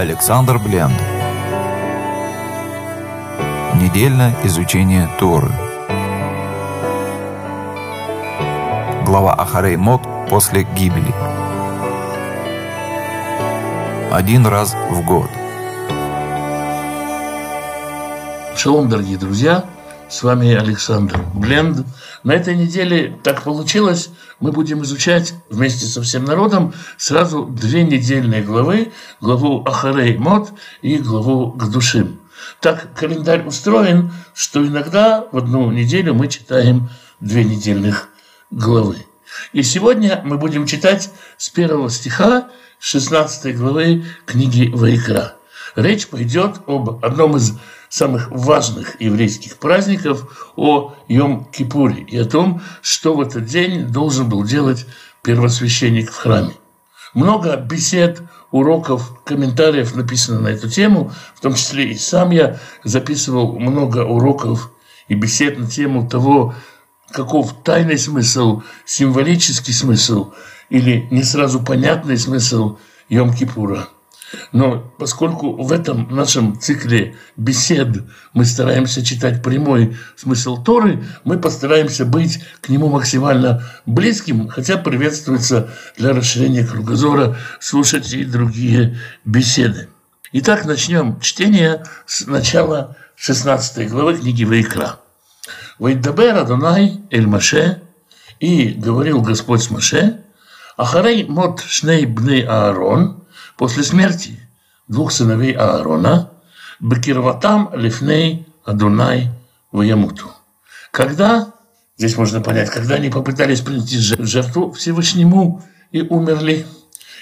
Александр Бленд. Недельное изучение Торы. Глава Ахарей Мот после гибели. Один раз в год. Шалом, дорогие друзья. С вами Александр Бленд. На этой неделе так получилось, мы будем изучать вместе со всем народом сразу две недельные главы, главу Ахарей Мот и главу Кдошим. Так календарь устроен, что иногда в одну неделю мы читаем две недельных главы. И сегодня мы будем читать с 1 стиха 16 главы книги Ваикра. Речь пойдет об одном из самых важных еврейских праздников, о Йом-Кипуре, и о том, что в этот день должен был делать первосвященник в храме. Много бесед, уроков, комментариев написано на эту тему, в том числе и сам я записывал много уроков и бесед на тему того, каков тайный смысл, символический смысл или не сразу понятный смысл Йом-Кипура. Но поскольку в этом нашем цикле бесед мы стараемся читать прямой смысл Торы, мы постараемся быть к нему максимально близким, хотя приветствуется для расширения кругозора слушать и другие беседы. Итак, начнем чтение с начала 16 главы книги Ваикра. «Вайдабер Радонай эль Моше, и говорил Господь с Моше, Ахарей Мот шней бны Аарон, после смерти двух сыновей Аарона, Бекирватам лифней Адунай ваямуту. Когда, здесь можно понять, когда они попытались принести жертву Всевышнему и умерли,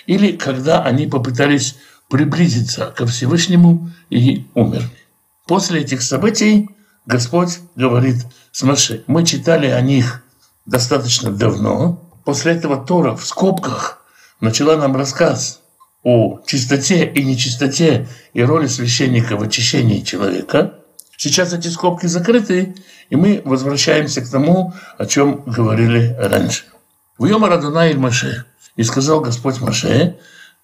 или когда они попытались приблизиться ко Всевышнему и умерли. После этих событий Господь говорит с Моше. Мы читали о них достаточно давно. После этого Тора в скобках начала нам рассказ о чистоте и нечистоте и роли священника в очищении человека. Сейчас эти скобки закрыты, и мы возвращаемся к тому, о чем говорили раньше. «Вьома Радуна эль Моше, и сказал Господь Моше,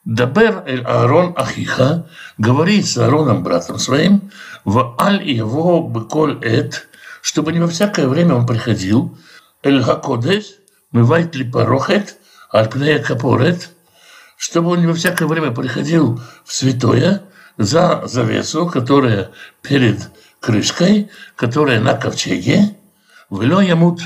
дабер эль Аарон ахиха, говори с Аароном, братом своим, в аль его быколь эт, чтобы не во всякое время он приходил, эль хакодес, мывайт ли порохет, аль пнея капорет, чтобы он не во всякое время приходил в святое за завесу, которая перед крышкой, которая на ковчеге, вело ямут,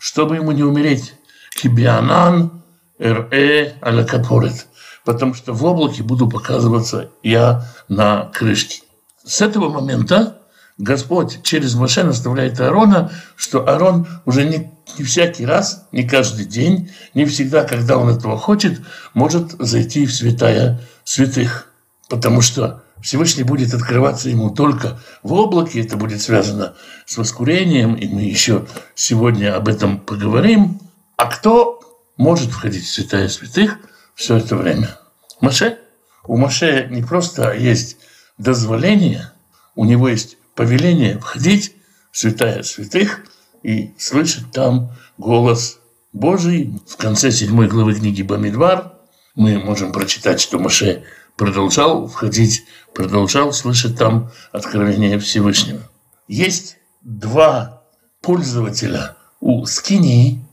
чтобы ему не умереть, кибианан эрэ аля капорет, потому что в облаке буду показываться я на крышке». С этого момента Господь через Моше наставляет Аарона, что Аарон уже не всякий раз, не каждый день, не всегда, когда он этого хочет, может зайти в святая святых, потому что Всевышний будет открываться ему только в облаке, это будет связано с воскурением, и мы еще сегодня об этом поговорим. А кто может входить в святая святых все это время? Моше. У Моше не просто есть дозволение, у него есть повеление входить в святая святых и слышать там голос Божий. В конце 7 главы книги Бемидбар мы можем прочитать, что Моше продолжал входить, продолжал слышать там откровение Всевышнего. Есть два пользователя у скинии.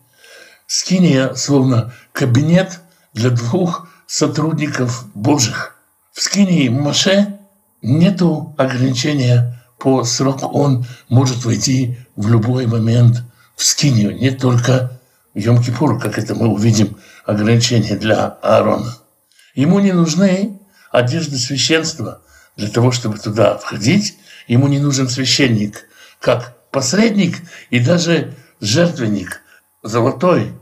Скиния словно кабинет для двух сотрудников Божьих. В скинии Моше нету ограничения по сроку, он может войти в любой момент в скинию, не только в Йом-Кипур, как это мы увидим ограничение для Аарона. Ему не нужны одежды священства для того, чтобы туда входить. Ему не нужен священник как посредник и даже жертвенник золотой,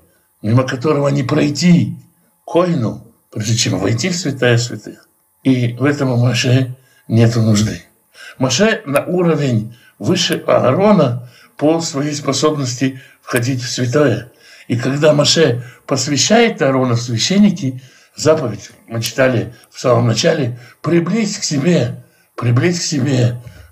мимо которого не пройти коину, прежде чем войти в святая святых. И в этом у Моше нет нужды. Моше на уровень выше Аарона по своей способности входить в святое. И когда Моше посвящает Аарона в священники, заповедь, мы читали в самом начале, приблизь к себе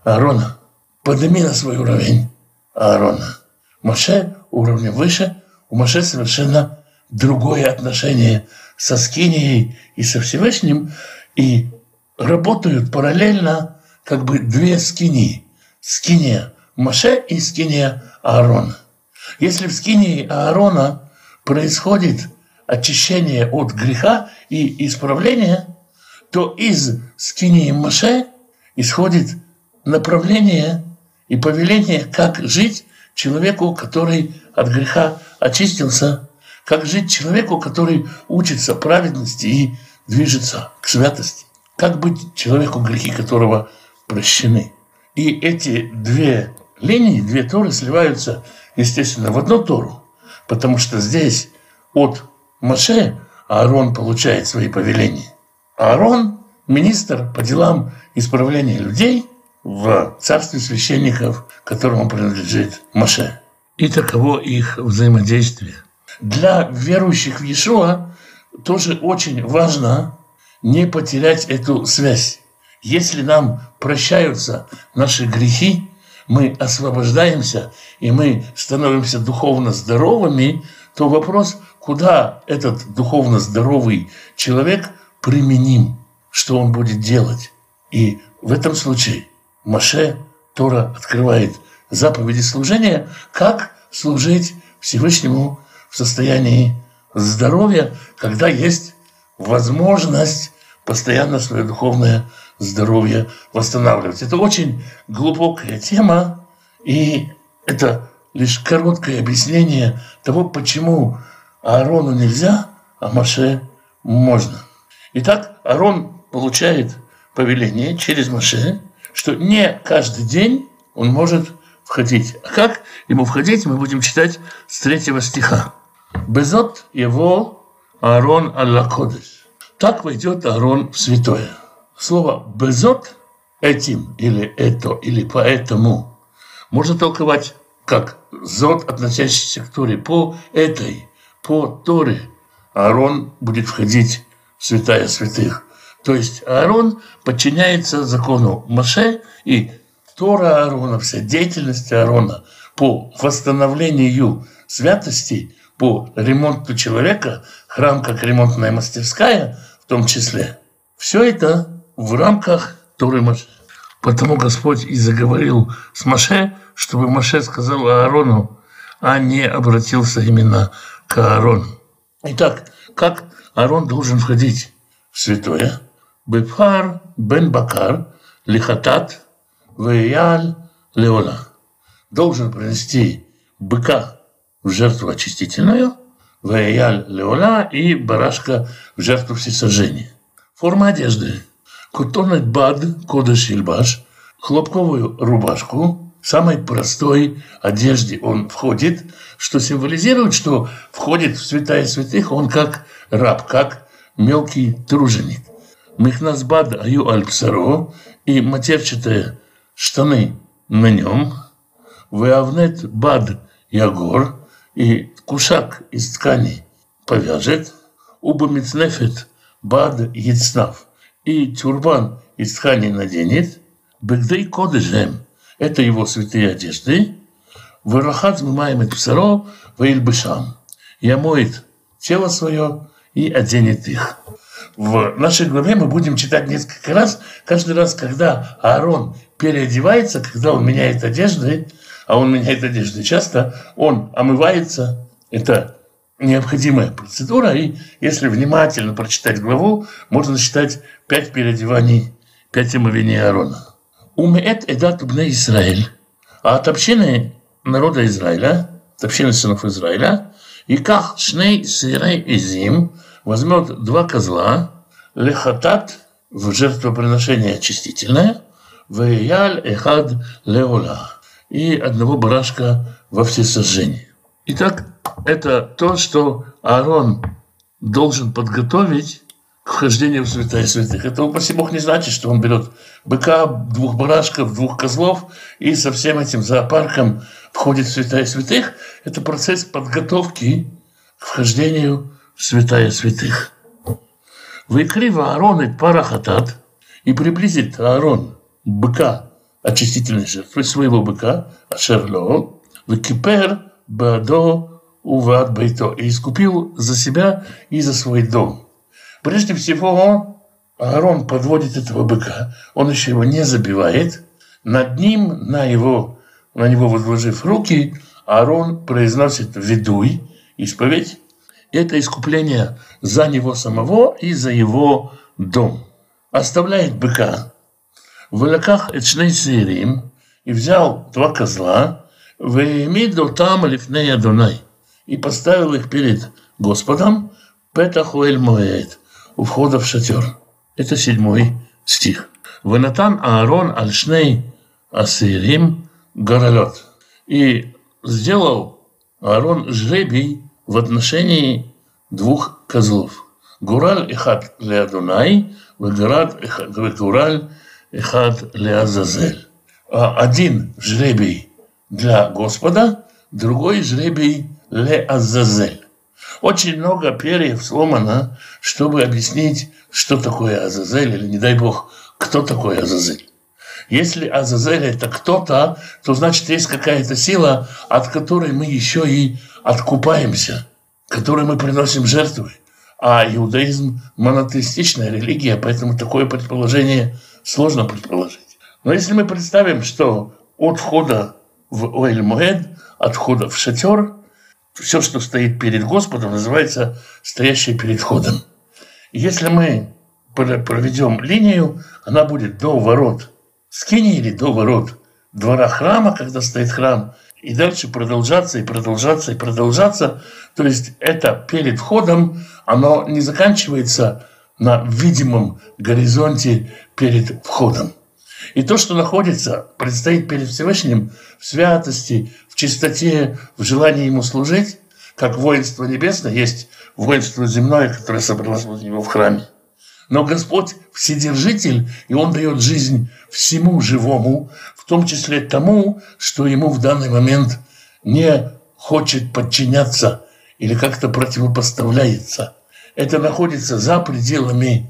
Аарона, подними на свой уровень Аарона. Моше уровнем выше, у Моше совершенно другое отношение со скинией и со Всевышним, и работают параллельно как бы две скини. Скиния Моше и скиния Аарона. Если в скинии Аарона происходит очищение от греха и исправление, то из скинии Моше исходит направление и повеление, как жить человеку, который от греха очистился, как жить человеку, который учится праведности и движется к святости, как быть человеку, грехи которого прощены. И эти две линии, две Торы сливаются, естественно, в одну Тору, потому что здесь от Моше Аарон получает свои повеления. Аарон – министр по делам исправления людей в царстве священников, которому принадлежит Моше. И таково их взаимодействие. Для верующих в Иешуа тоже очень важно не потерять эту связь. Если нам прощаются наши грехи, мы освобождаемся и мы становимся духовно здоровыми, то вопрос, куда этот духовно здоровый человек применим, что он будет делать. И в этом случае Моше Тора открывает заповеди служения, как служить Всевышнему в состоянии здоровья, когда есть возможность постоянно свое духовное здоровье восстанавливать. Это очень глубокая тема, и это лишь короткое объяснение того, почему Аарону нельзя, а Моше можно. Итак, Аарон получает повеление через Моше, что не каждый день он может входить. А как ему входить, мы будем читать с 3 стиха. «Безот его Аарон аль-Кодеш». Так войдет Аарон в святое. Слово «безот» «этим» или «это» или «поэтому» можно толковать как «зот», относящийся к Торе, «по этой», «по Торе» Аарон будет входить в святая святых. То есть Аарон подчиняется закону Моше, и Тора Аарона, вся деятельность Аарона по восстановлению святости, по ремонту человека, храм как ремонтная мастерская в том числе, все это в рамках Торы Моше. Потому Господь и заговорил с Моше, чтобы Моше сказал Аарону, а не обратился именно к Аарону. Итак, как Аарон должен входить в святое? Бепхар бен Бакар лихатат веяль леола. Должен принести быка в жертву очистительную, веяль леола, и барашка в жертву всесожжения. Форма одежды. Кутонет бад кодеш ильбаш, хлопковую рубашку, в самой простой одежде он входит, что символизирует, что входит в святая святых он как раб, как мелкий труженик. Михнас бад аю аль псаро, и матерчатые штаны на нем. Веавнет бад ягор, и кушак из ткани повяжет. Убамицнефет бад яцнав, и тюрбан из ткани наденет. Бэгдэй кодежем, это его святые одежды. Вырахат маймет псаро вейльбышам, и омоет тело свое и оденет их. В нашей главе мы будем читать несколько раз. Каждый раз, когда Аарон переодевается, когда он меняет одежды, а он меняет одежды часто, он омывается. Это необходимая процедура. И если внимательно прочитать главу, можно считать 5 переодеваний, 5 омовений Аарона. Умеет эдат бне Израиль. А от общины народа Израиля, от общины сынов Израиля, и как шней сырей изим, возьмет 2 козла, лехатат в жертвоприношение очистительное, веяль эхад леола, и 1 барашка во всесожжение. Итак, это то, что Аарон должен подготовить к вхождению в святая святых. Это, упаси Бог, не значит, что он берет быка, 2 барашков, 2 козлов и со всем этим зоопарком входит в святая святых. Это процесс подготовки к вхождению в святая святых. Ваикрива Аарон и парахатат, и приблизит Аарон быка, очистительной жертвы, своего быка, ашерло, выкипер бадо увад байто, и искупил за себя и за свой дом. Прежде всего, Аарон подводит этого быка, он еще его не забивает. Над ним, на него возложив руки, Аарон произносит «Ведуй», исповедь. Это искупление за него самого и за его дом. Оставляет быка. В лаках эчнейсирим и взял 2 козла, веемидо там лифней Адонай, и поставил их перед Господом, петахуэль моэд, у входа в шатер. Это 7 стих. Венатан Аарон альшней асирим горолет. И сделал Аарон жребий в отношении 2 козлов. Гураль эхад ле Адонай, гураль эхад ле Азазель. Один жребий для Господа, другой жребий ле Азазель. Очень много перьев сломано, чтобы объяснить, что такое Азазель, или, не дай бог, кто такой Азазель. Если Азазель – это кто-то, то значит, есть какая-то сила, от которой мы еще и откупаемся, которой мы приносим жертвы. А иудаизм – монотеистичная религия, поэтому такое предположение сложно предположить. Но если мы представим, что от входа в Оэль-Моэд, от входа в шатер, все, что стоит перед Господом, называется «стоящее перед входом». Если мы проведем линию, она будет до ворот скинии или до ворот двора храма, когда стоит храм, и дальше продолжаться, и продолжаться, и продолжаться. То есть это перед входом, оно не заканчивается на видимом горизонте перед входом. И то, что находится, предстоит перед Всевышним в святости, в чистоте, в желании Ему служить, как воинство небесное, есть воинство земное, которое собралось возле Него в храме. Но Господь Вседержитель, и Он дает жизнь всему живому, в том числе тому, что Ему в данный момент не хочет подчиняться или как-то противопоставляется. Это находится за пределами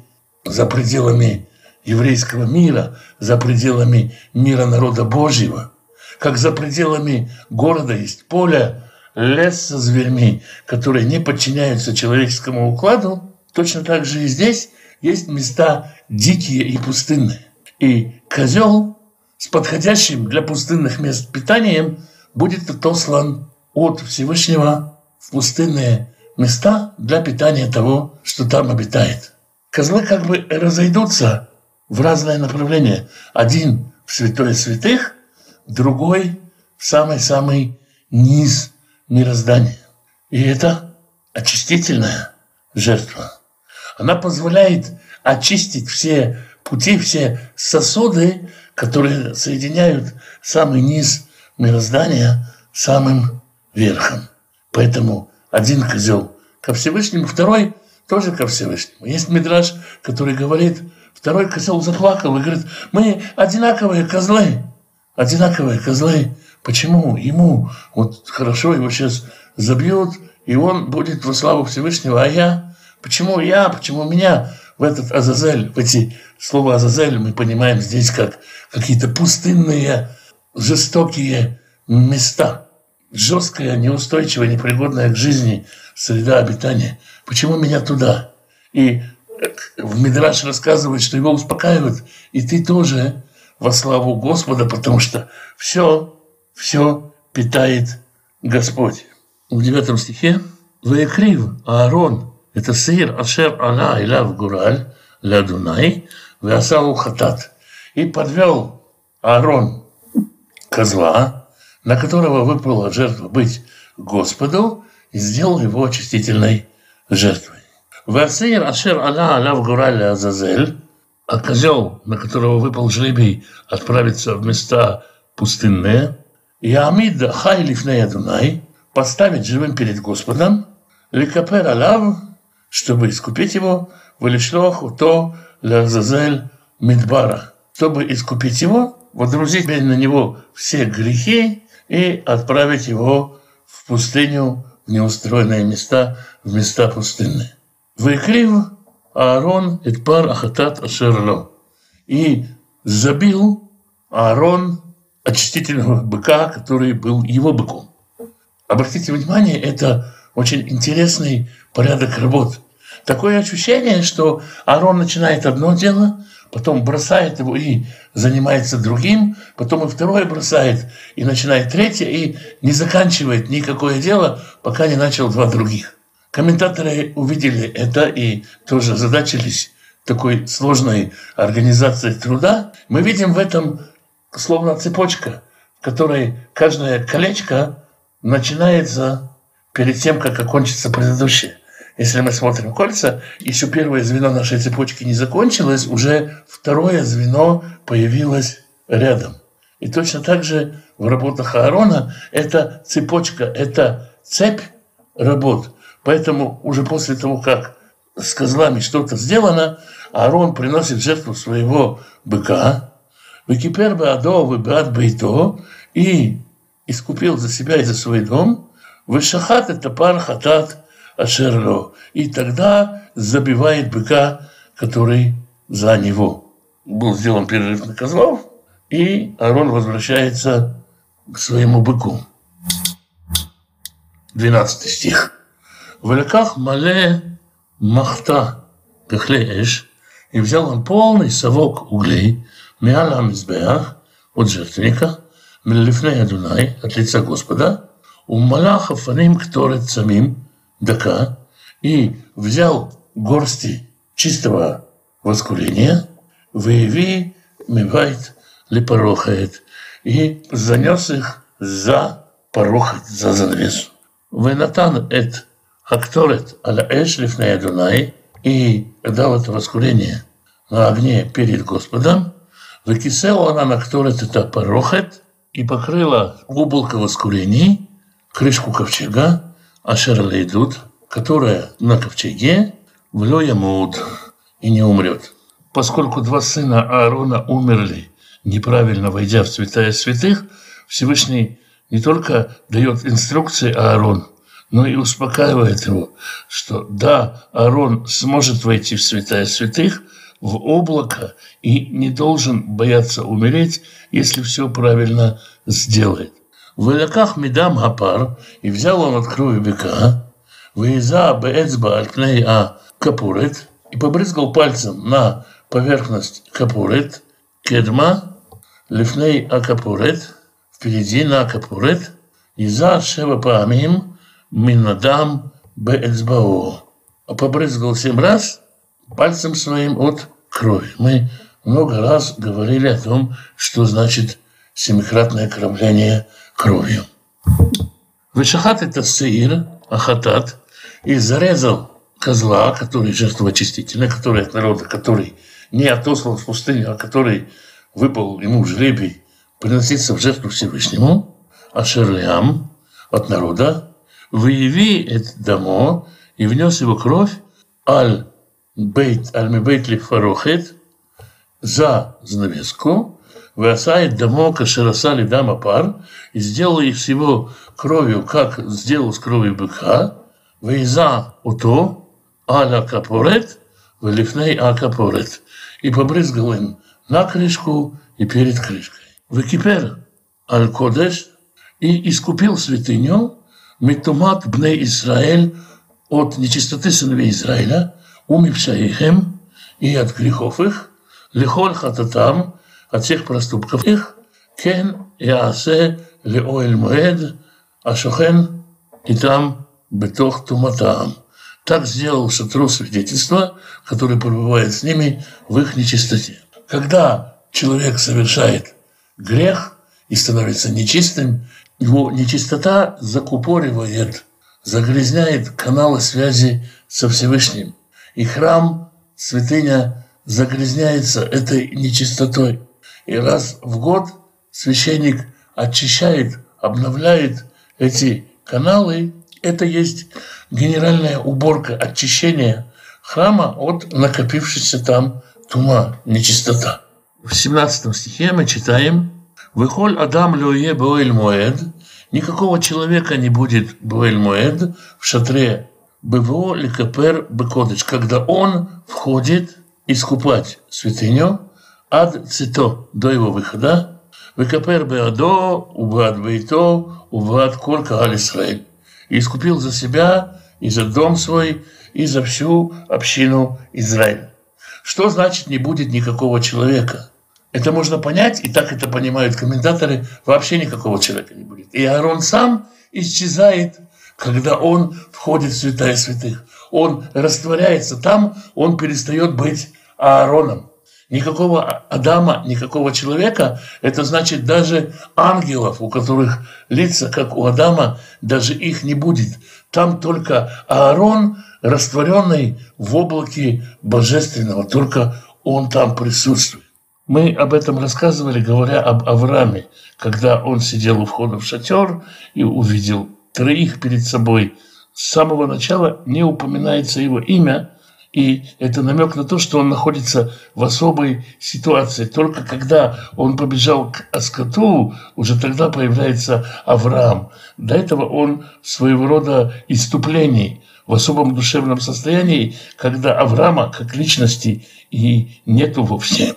еврейского мира, за пределами мира народа Божьего. Как за пределами города есть поле, лес со зверьми, которые не подчиняются человеческому укладу, точно так же и здесь есть места дикие и пустынные. И козел с подходящим для пустынных мест питанием будет отослан от Всевышнего в пустынные места для питания того, что там обитает. Козлы как бы разойдутся в разные направления. Один в святое святых, другой в самый-самый низ мироздания. И это очистительная жертва. Она позволяет очистить все пути, все сосуды, которые соединяют самый низ мироздания с самым верхом. Поэтому один козел ко Всевышнему, второй тоже ко Всевышнему. Есть мидраш, который говорит, второй козел заплакал и говорит, мы одинаковые козлы. Почему ему вот хорошо, его сейчас забьют, и он будет во славу Всевышнего, а я, почему меня в этот Азазель, в эти слова Азазель мы понимаем здесь как какие-то пустынные, жестокие места, жесткая, неустойчивая, непригодная к жизни среда обитания. Почему меня туда? И в Мидраш рассказывает, что его успокаивают, и ты тоже во славу Господа, потому что все питает Господь. В 9 стихе «Ваикрив Аарон, это сир ашер ала иля в гураль ля Дунай, веасау хатат». И подвел Аарон козла, на которого выпала жертва быть Господу, и сделал его очистительной жертвой. «Веасир ашер ала аля в гураль ля Азазель», а козел, на которого выпал жребий, отправится в места пустынные. «Яамид хай лифней Адонай», поставить живым перед Господом. «Лекапер алав», чтобы искупить его. «Валишлох уто ля Азазель мидбара», чтобы искупить его, водрузить на него все грехи и отправить его в пустыню, в неустроенные места, в места пустынные. «Выкрив Аарон этпар ахатат ашерло». И забил Аарон очистительного быка, который был его быком. Обратите внимание, это очень интересный порядок работ. такое ощущение, что Аарон начинает одно дело, потом бросает его и занимается другим, потом и второе бросает, и начинает третье, и не заканчивает никакое дело, пока не начал два других. Комментаторы увидели это и тоже озадачились такой сложной организацией труда. Мы видим в этом словно цепочка, в которой каждое колечко начинается перед тем, как окончится предыдущее. Если мы смотрим кольца, еще первое звено нашей цепочки не закончилось, уже второе звено появилось рядом. И точно так же в работах Аарона эта цепочка, эта цепь работ. Поэтому уже после того, как с козлами что-то сделано, Аарон приносит в жертву своего быка, выкипер беадо, выбеат бейто, и искупил за себя и за свой дом, вышахат это пар хатат, и тогда забивает быка, который за него. Был сделан перерыв на козлов, и Аарон возвращается к своему быку. 12 стих. «Валеках мале махта пехлеэш», и взял он полный совок углей миала мизбеах, от жертвенника, меллифнея Дунай, от лица Господа, у малаха фаним кторет самим, дака, и взял горсти чистого воскурения, выяви мивайт липорохает, и занес их за порохот, за занавесу. Венатан эт акторет аля эш лифнея Дунай, и дал это воскурение на огне перед Господом, выкисела она на акторет это порохет, и покрыла облако воскурений, крышку ковчега, Ашерле идут, которая на ковчеге в Лёя Муд и не умрет. Поскольку два сына Аарона умерли, неправильно войдя в святая святых, Всевышний не только дает инструкции Аарону, но и успокаивает его, что да, Аарон сможет войти в святая святых, в облако, и не должен бояться умереть, если все правильно сделает. В элаках медам гапар, и взял он от крови быка, выеза бээцба альтней а капурет, и побрызгал пальцем на поверхность капурет, кедма лифней а капурет, впереди на капурет, и за шева паамим минадам бээцбао. А побрызгал 7 раз пальцем своим от крови. Мы много раз говорили о том, что значит семикратное кровление кровью. Вышахат это сыр, ахатат, и зарезал козла, который жертвоочистительный, который от народа, который не отослан в пустыню, а который выпал ему жребий приноситься в жертву Всевышнему, ашерлям от народа, выяви это дамо, и внес его кровь аль-бейт, аль-мебейтли фарохет, за занавеску, «Васает дамо кашерасали дама пар», и сделал их всего кровью, как сделал с кровью быка, «Вейза уто аля капорет, валифней а капорет», и побрызгал им на крышку и перед крышкой. «Векипер аль кодеш», и искупил святыню «Митумат бне Израиль» от нечистоты сыновей Израиля, «Умипшаихем» и от грехов их, «Лихоль хататам», от всех проступков их, кен яасе леоэль муэд, ашохен и там бетох туматам. Так сделал шатру свидетельства, который пребывает с ними в их нечистоте. Когда человек совершает грех и становится нечистым, его нечистота закупоривает, загрязняет каналы связи со Всевышним. И храм, святыня загрязняется этой нечистотой. И раз в год священник очищает, обновляет эти каналы. Это есть генеральная уборка, очищение храма от накопившейся там тума, нечистота. В 17 стихе мы читаем «Вехоль адам лёе боэль моэд», никакого человека не будет боэль моэд в шатре бво ликапер бекодыш, когда он входит искупать святыню, ад цито, до его выхода, выкапер беадо, убад бейто, убад корка аль Исраэль. И искупил за себя и за дом свой, и за всю общину Израиля. Что значит «не будет никакого человека»? Это можно понять, и так это понимают комментаторы, вообще никакого человека не будет. И Аарон сам исчезает, когда он входит в святая святых. Он растворяется там, он перестает быть Аароном. Никакого Адама, никакого человека, это значит даже ангелов, у которых лица, как у Адама, даже их не будет. Там только Аарон, растворенный в облаке божественного, только он там присутствует. Мы об этом рассказывали, говоря об Аврааме, когда он сидел у входа в шатер и увидел троих перед собой. С самого начала не упоминается его имя, и это намек на то, что он находится в особой ситуации. Только когда он побежал к Аскоту, уже тогда появляется Авраам. До этого он в своего рода иступлении, в особом душевном состоянии, когда Авраама как личности и нету вовсе.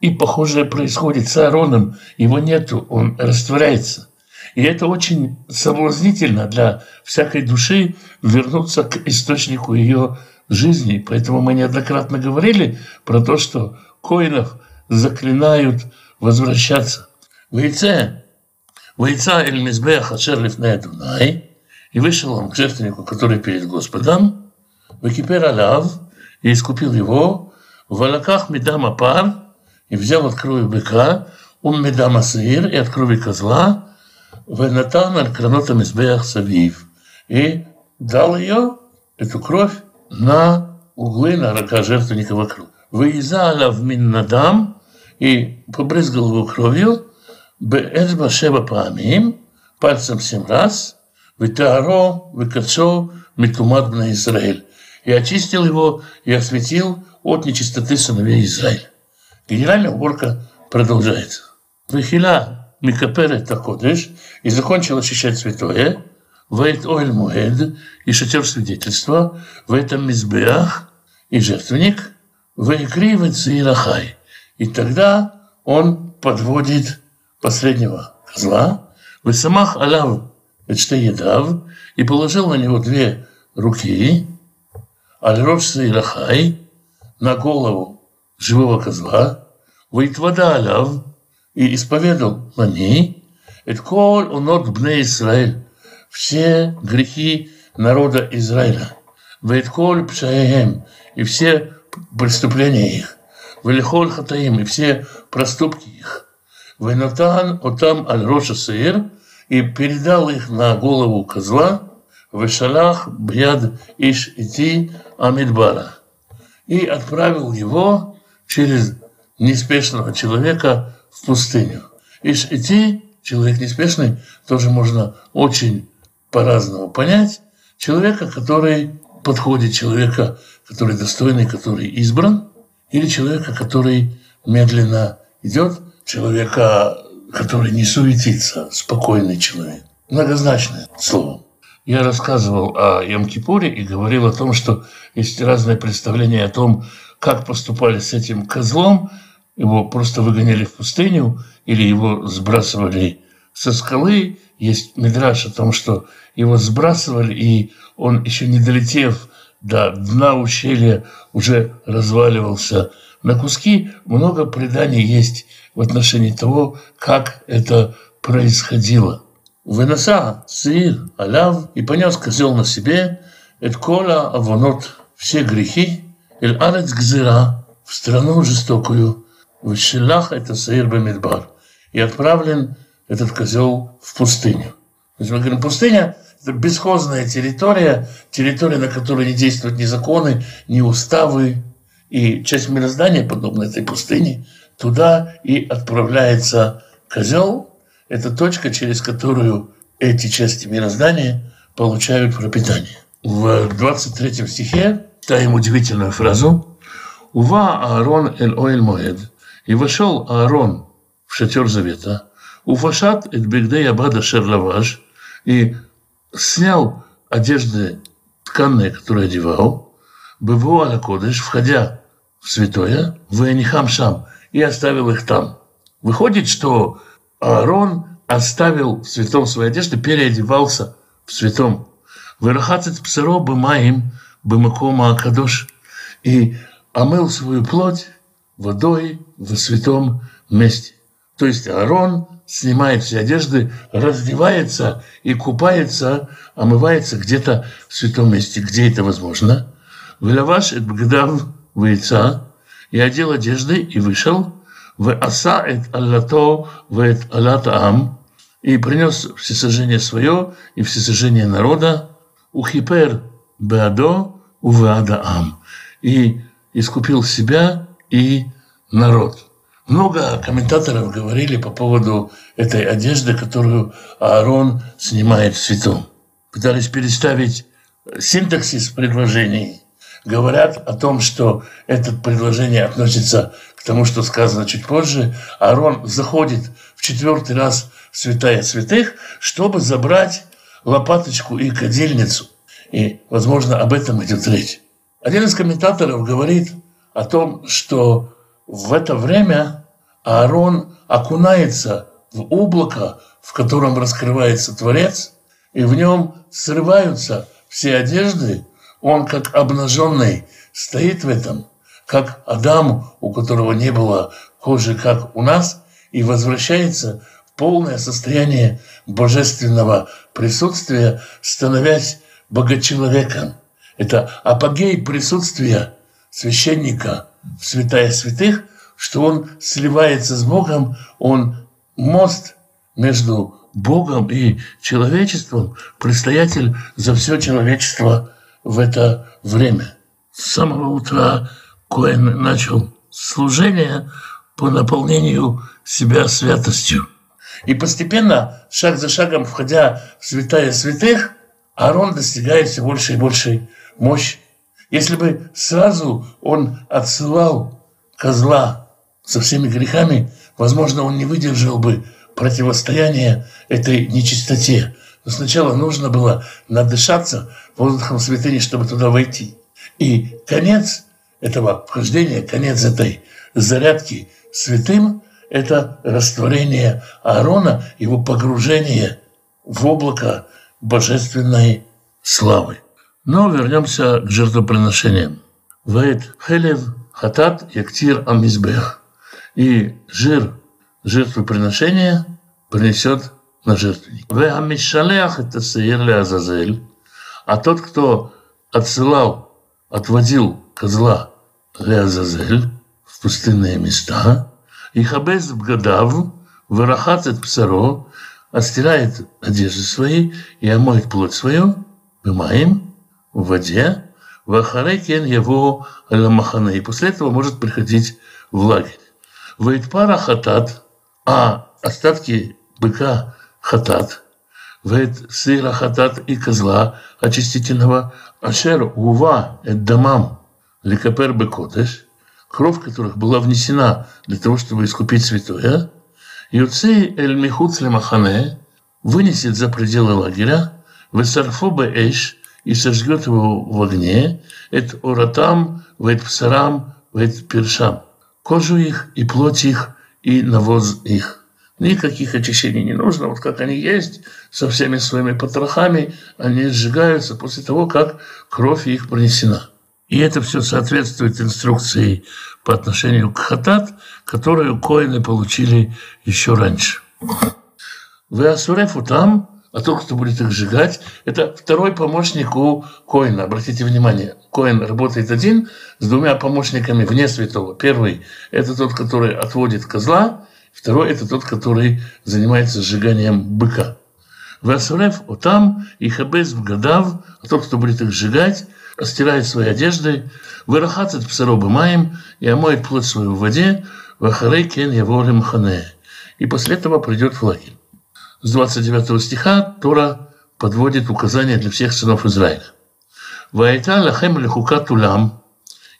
И похожее происходит с Аароном. Его нету, он растворяется. И это очень соблазнительно для всякой души вернуться к источнику ее жизни. Поэтому мы неоднократно говорили про то, что коинов заклинают возвращаться. Вайца эль мизбеах ашер лифней Адонай, и вышел он к жертвеннику, который перед Господом, векипер алав, и искупил его, в валаках медам апар, и взял от крови быка, ум медам асир, и от крови козла, венатан аль кранот мизбеах савив, и дал ее, эту кровь, на углы, на рака жертвенника вокруг. Выезала в Миннадам и побрызгал его кровью, бэцба шеба паамим, пальцем 7 раз, витааро, выкацо, митумат бна Израиль. И очистил его и осветил от нечистоты сыновей Израиля. Генеральная уборка продолжается. Вихила микаперет акодеш, и закончил очищать святое, Вейт Оэль Муэд, и шатер свидетельства, Вейтам Мизбеах, и жертвенник, Ваикри Вецирахай. И тогда он подводит последнего козла, Весамах Алав Вецтеедав, и положил на него 2 руки, Альрош Сирахай, на голову живого козла, Вейтвада Алав, и исповедал на ней, Этколь Онот Бне Исраэль, все грехи народа Израиля, вейтколь пшаэгэм, и все преступления их, вэлихоль хатаим, и все проступки их, вэнатан отам аль роша сыр, и передал их на голову козла, вэшалах бьяд иш ити амидбара, и отправил его через неспешного человека в пустыню. Иш ити, человек неспешный, тоже можно очень по-разному понять. Человека, который подходит, человека, который достойный, который избран, или человека, который медленно идет, человека, который не суетится, спокойный человек. Многозначное слово. Я рассказывал о Йом-Кипуре и говорил о том, что есть разные представления о том, как поступали с этим козлом. Его просто выгоняли в пустыню или его сбрасывали со скалы. Есть мидраш о том, что его сбрасывали, и он, еще не долетев до дна ущелья, уже разваливался на куски. Много преданий есть в отношении того, как это происходило. «Веноса сир аляв, и понес козел на себе, эт кола авонот, все грехи, эль арец гзира, в страну жестокую, в Шелах это саир Бемидбар, и отправлен этот козел в пустыню». То есть мы говорим, пустыня – это бесхозная территория, территория, на которой не действуют ни законы, ни уставы, и часть мироздания, подобная этой пустыне, туда и отправляется козел. Это точка, через которую эти части мироздания получают пропитание. В 23 стихе читаем удивительную фразу «Ува Аарон эль Оэль Моэд». И вошел Аарон в шатер завета, уфашат эт бигдей абада шерлаваш, и снял одежды тканные, которые одевал, быву аля кодыш, входя в святое, вэнихам шам, и оставил их там. Выходит, что Аарон оставил в святом свои одежды, переодевался в святом. Вэрахацет псэро бэмаим, Бемакома Акадош, и омыл свою плоть водой в святом месте. То есть Аарон снимает все одежды, раздевается и купается, омывается где-то в святом месте, где это возможно. «Выляваш эт бгдав вейца», и одел одежды и вышел. «Веаса эт аллато веэт аллата ам», и принес всесожжение свое и всесожжение народа. «Ухипер беадо увеада ам», и искупил себя и народ. Много комментаторов говорили по поводу этой одежды, которую Аарон снимает в святом. Пытались переставить синтаксис предложений. Говорят о том, что это предложение относится к тому, что сказано чуть позже. Аарон заходит в 4-й раз в святая святых, чтобы забрать лопаточку и кадильницу. И, возможно, об этом идет речь. Один из комментаторов говорит о том, что в это время Аарон окунается в облако, в котором раскрывается Творец, и в нем срываются все одежды. Он, как обнаженный, стоит в этом, как Адам, у которого не было кожи, как у нас, и возвращается в полное состояние божественного присутствия, становясь богочеловеком. Это апогей присутствия священника в святая святых, что он сливается с Богом, он мост между Богом и человечеством, предстоятель за все человечество в это время. С самого утра Коэн начал служение по наполнению себя святостью. И постепенно, шаг за шагом, входя в святая святых, Аарон достигает все больше и большей мощи. Если бы сразу он отсылал козла со всеми грехами, возможно, он не выдержал бы противостояния этой нечистоте. Но сначала нужно было надышаться воздухом святыни, чтобы туда войти. И конец этого вхождения, конец этой зарядки святым – это растворение Аарона, его погружение в облако божественной славы. Но вернемся к жертвоприношениям. «Ваэт хелев хатат яктир амизбех», и жир жертвоприношения принесет на жертвенник. «Ве амишалеах это сеер ле азазель», а тот, кто отсылал, отводил козла ле азазель в пустынные места, и хабез бгадав вырахатет псаро, отстирает одежды свои и омоет плоть свою, бимаим, в воде, в Ахарей кен его ламахана, и после этого может приходить в лагерь. Вейтпара хатат, а остатки быка хатат, вейт сыра хатат и козла очистительного, ашер гува эддамам ликапер бекодеш, кровь которых была внесена для того, чтобы искупить святое, юцей эль михуц лемахане, вынесет за пределы лагеря, весарфо беэш, и сожгет его в огне, эт оратам, вэт псарам, вэт першам. Кожу их, и плоть их, и навоз их. Никаких очищений не нужно, вот как они есть, со всеми своими потрохами, они сжигаются после того, как кровь их принесена. И это все соответствует инструкции по отношению к хатат, которую коины получили еще раньше. «Веасурефу там», а тот, кто будет их сжигать, это второй помощник у коэна. Обратите внимание, коэн работает один с двумя помощниками вне святого. Первый – это тот, который отводит козла, второй – это тот, который занимается сжиганием быка. «Васурев отам и хабез вгадав», а тот, кто будет их сжигать, стирает свои одежды, «вырахацет псаробы маем» и омоет плоть свою в воде, «вахарей кен яворе махане», и после этого придет в лагерь. С 29 стиха Тора подводит указания для всех сынов Израиля. «Ваэта лахем лехукат улам»,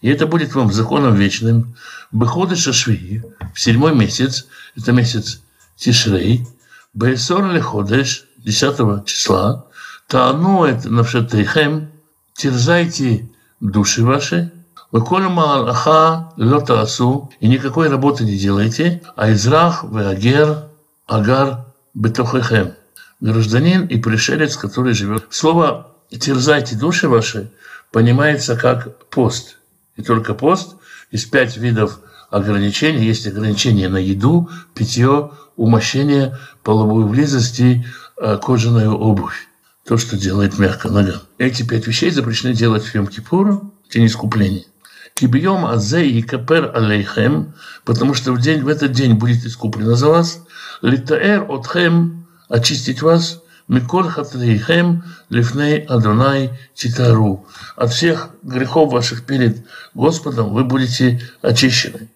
и это будет вам законом вечным, «беходеш ашвии», в 7-й месяц, это месяц Тишрей, «беэсор леходеш», 10-го числа, «таануэт навшатейхем», терзайте души ваши, «веколма алаха лотаасу», и никакой работы не делайте, «аизрах веагер агар бетохехем», гражданин и пришелец, который живет. Слово «терзайте души ваши» понимается как пост. И только пост из 5 видов ограничений. Есть ограничения на еду, питье, умощение, половую близость и кожаную обувь. То, что делает мягко ногам. Эти 5 вещей запрещены делать в Йом-Кипур, в день искупления. Кибьем азе и капер алейхем, потому что в этот день будет искуплено за вас. Литаэр отхем, очистить вас. Микор хатрейхем лифней Адонай титару. От всех грехов ваших перед Господом вы будете очищены.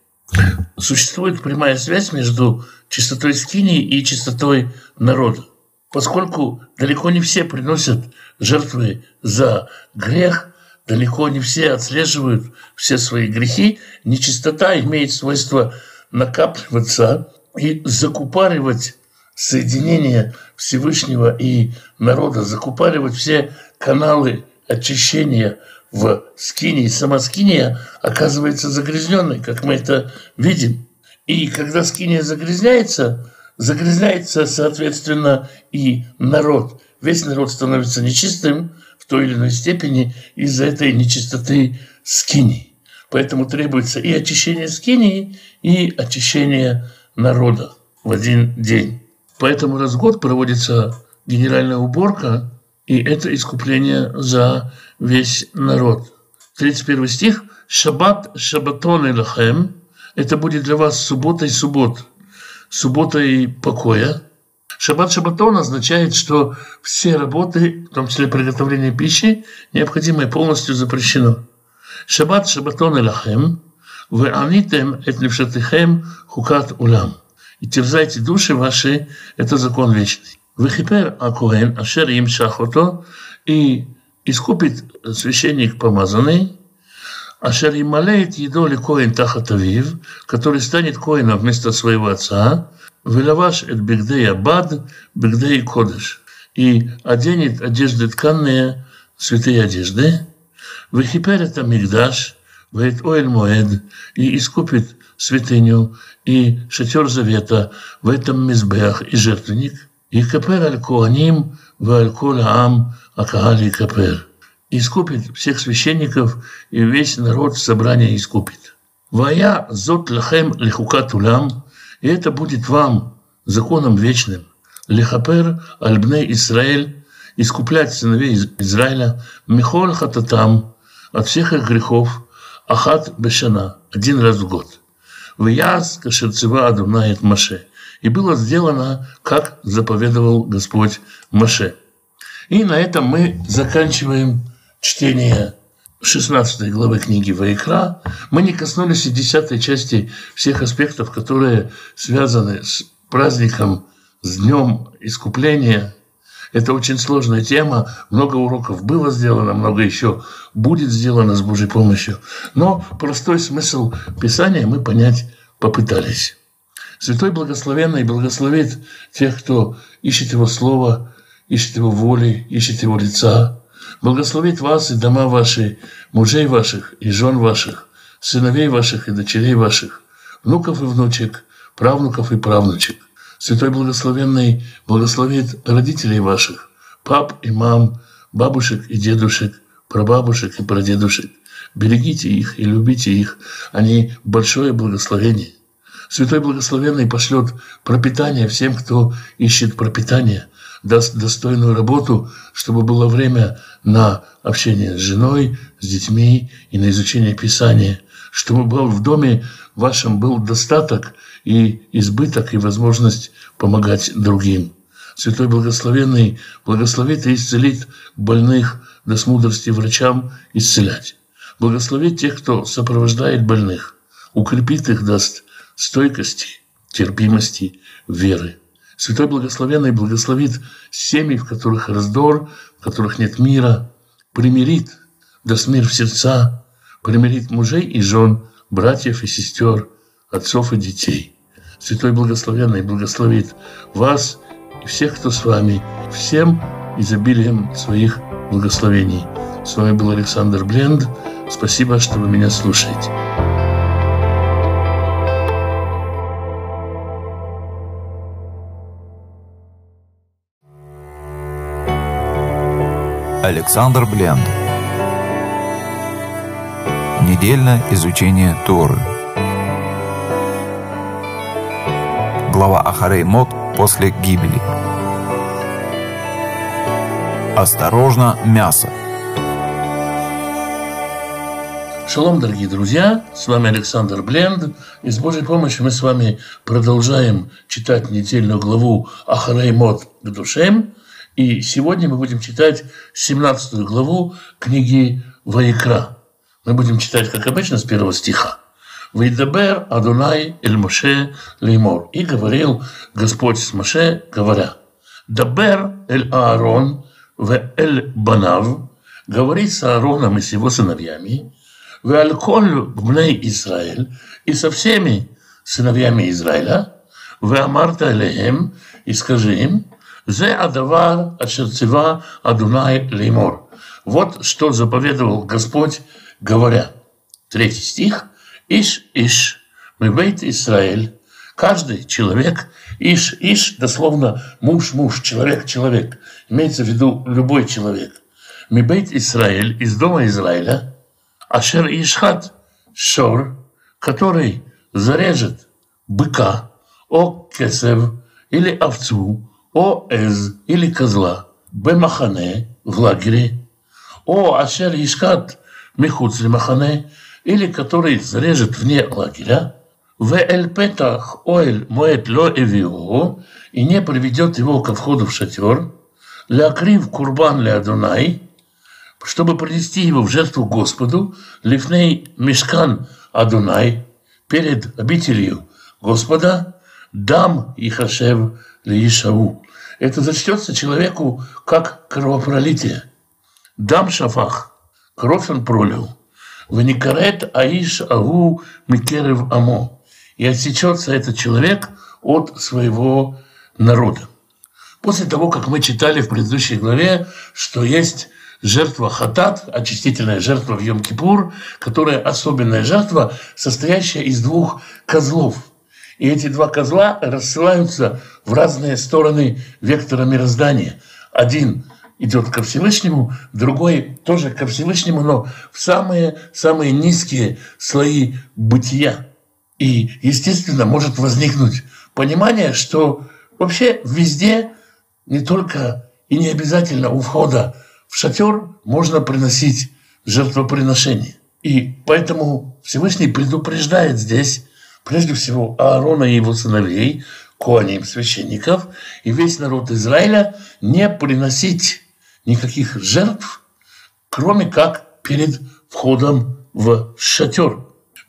Существует прямая связь между чистотой скинии и чистотой народа. Поскольку далеко не все приносят жертвы за грех, далеко не все отслеживают все свои грехи, нечистота имеет свойство накапливаться и закупоривать соединение Всевышнего и народа, закупоривать все каналы очищения в скинии. Сама скиния оказывается загрязненной, как мы это видим. И когда скиния загрязняется, загрязняется, соответственно, и народ. Весь народ становится нечистым в той или иной степени из-за этой нечистоты скинии. Поэтому требуется и очищение скинии, и очищение народа в один день. Поэтому раз в год проводится генеральная уборка, и это искупление за весь народ. 31 стих. «Шаббат шаббатон элахэм» – это будет для вас субботой суббот. Субботой покоя. Шаббат шаббатон означает, что все работы, в том числе приготовление пищи, необходимое полностью запрещено. Шаббат шаббатон элахэм, вы анитем эт левшатыхэм хукат улам. И терзайте души ваши, это закон вечный. Вехипер акуэн ашер им шахото, и искупит священник помазанный, Ашер ималеет едоли коин тахатавив, который станет коином вместо своего отца, вылаваш эт бигдей абад, бигдей кодыш, и оденет одежды тканные, святые одежды, вехипер это мигдаш, вейт оэль моэд, и искупит святыню, и шатер завета, в этом мизбех, и жертвенник, и капер аль коаним, вааль коль аам, акаали капер. Искупит всех священников, и весь народ собрания искупит. «Вая зот лахем лихукат улам», и это будет вам законом вечным. «Лихапер альбней Исраэль», искуплять сыновей Израиля, «михоль хататам», от всех их грехов, «ахат бешана», один раз в год. «Вияз кашерцева адунает Моше», и было сделано, как заповедовал Господь Моше. И на этом мы заканчиваем чтение 16 главы книги Ваикра. Мы не коснулись и 10 части всех аспектов, которые связаны с праздником, с Днем Искупления. Это очень сложная тема. Много уроков было сделано, много еще будет сделано с Божьей помощью. Но простой смысл Писания мы понять попытались. Святой Благословенный благословит тех, кто ищет Его Слово, ищет Его воли, ищет Его лица. Благословит вас и дома ваши, мужей ваших и жен ваших, сыновей ваших и дочерей ваших, внуков и внучек, правнуков и правнучек. Святой Благословенный благословит родителей ваших, пап и мам, бабушек и дедушек, прабабушек и прадедушек. Берегите их и любите их, они большое благословение. Святой Благословенный пошлет пропитание всем, кто ищет пропитание, даст достойную работу, чтобы было время на общение с женой, с детьми и на изучение Писания, чтобы в доме вашем был достаток и избыток и возможность помогать другим. Святой Благословенный благословит и исцелит больных, даст мудрости врачам исцелять. Благословит тех, кто сопровождает больных, укрепит их, даст стойкости, терпимости, веры. Святой Благословенный благословит семьи, в которых раздор, в которых нет мира, примирит, даст мир в сердца, примирит мужей и жен, братьев и сестер, отцов и детей. Святой Благословенный благословит вас и всех, кто с вами, всем изобилием своих благословений. С вами был Александр Бленд. Спасибо, что вы меня слушаете. Александр Бленд. Еженедельное изучение Торы. Глава Ахарей Мот после гибели. Осторожно, мясо. Шалом, дорогие друзья, с вами Александр Бленд, и с Божьей помощью мы с вами продолжаем читать недельную главу Ахарей Мот Кдошим, и сегодня мы будем читать 17 главу книги Ваикра. Мы будем читать, как обычно, с 1 стиха. «Вейдабер Адонай эль Моше леймор». И говорил Господь с Моше, говоря: «Дабер эль Аарон ве эль банав». Говори с Аароном и с его сыновьями. «Веальколь бней Израиль», и со всеми сыновьями Израиля, «Веамарта элеем», и скажи им: «Зе адавар ашерцева Адунай леймор». Вот что заповедовал Господь, говоря. 3 стих. «Иш-иш, мибейт Израиль», каждый человек, иш-иш, дословно муж-муж, человек-человек, имеется в виду любой человек, «мибейт Израиль», из дома Израиля, «Ашер Ишхат Шор», который зарежет быка, «О Кесев», или овцу, «О Эз», или козла, «Бемахане», в лагере, «О Ашер Ишхат Михуцли Махане», или который зарежет вне лагеря, «В эль петах оэль моэт ло эвио», и не приведет его ко входу в шатер, «Лякрив курбан ле Адонай», чтобы принести его в жертву Господу, «Лифней мешкан Адонай», перед обителью Господа, «Дам и хашев лиишаву». Это зачтется человеку как кровопролитие. «Дам шафах», кровь он пролил, «Ваникарет аиш агу микерев амо», и отсечется этот человек от своего народа. После того, как мы читали в предыдущей главе, что есть жертва хатат, очистительная жертва в Йом-Кипур, которая особенная жертва, состоящая из 2 козлов. И эти 2 козла рассылаются в разные стороны вектора мироздания. Один идет ко Всевышнему, другой тоже ко Всевышнему, но в самые низкие слои бытия. И, естественно, может возникнуть понимание, что вообще везде, не только и не обязательно у входа в шатер, можно приносить жертвоприношение. И поэтому Всевышний предупреждает здесь, прежде всего, Аарона и его сыновей, коаним, священников, и весь народ Израиля не приносить никаких жертв, кроме как перед входом в шатер.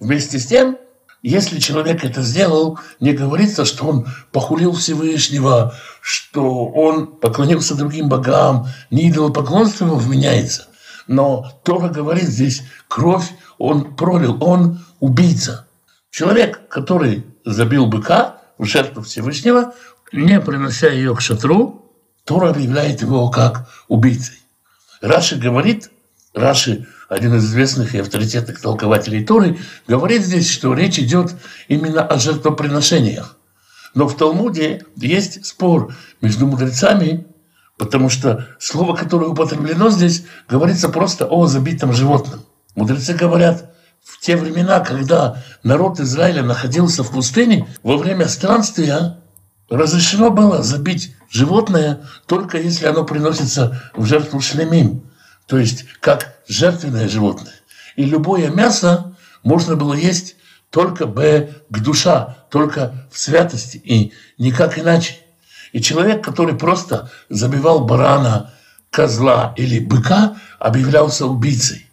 Вместе с тем, если человек это сделал, не говорится, что он похулил Всевышнего, что он поклонился другим богам, не идолопоклонство ему вменяется. Но Тора говорит здесь: кровь он пролил, он убийца. Человек, который забил быка в жертву Всевышнего, не принося ее к шатру, Тора объявляет его как убийцей. Раши говорит, Раши, один из известных и авторитетных толкователей Торы, говорит здесь, что речь идет именно о жертвоприношениях. Но в Талмуде есть спор между мудрецами, потому что слово, которое употреблено здесь, говорится просто о забитом животном. Мудрецы говорят: в те времена, когда народ Израиля находился в пустыне, во время странствия разрешено было забить животное, только если оно приносится в жертву шлемим, то есть как жертвенное животное. И любое мясо можно было есть только душа, только в святости, и никак иначе. И человек, который просто забивал барана, козла или быка, объявлялся убийцей.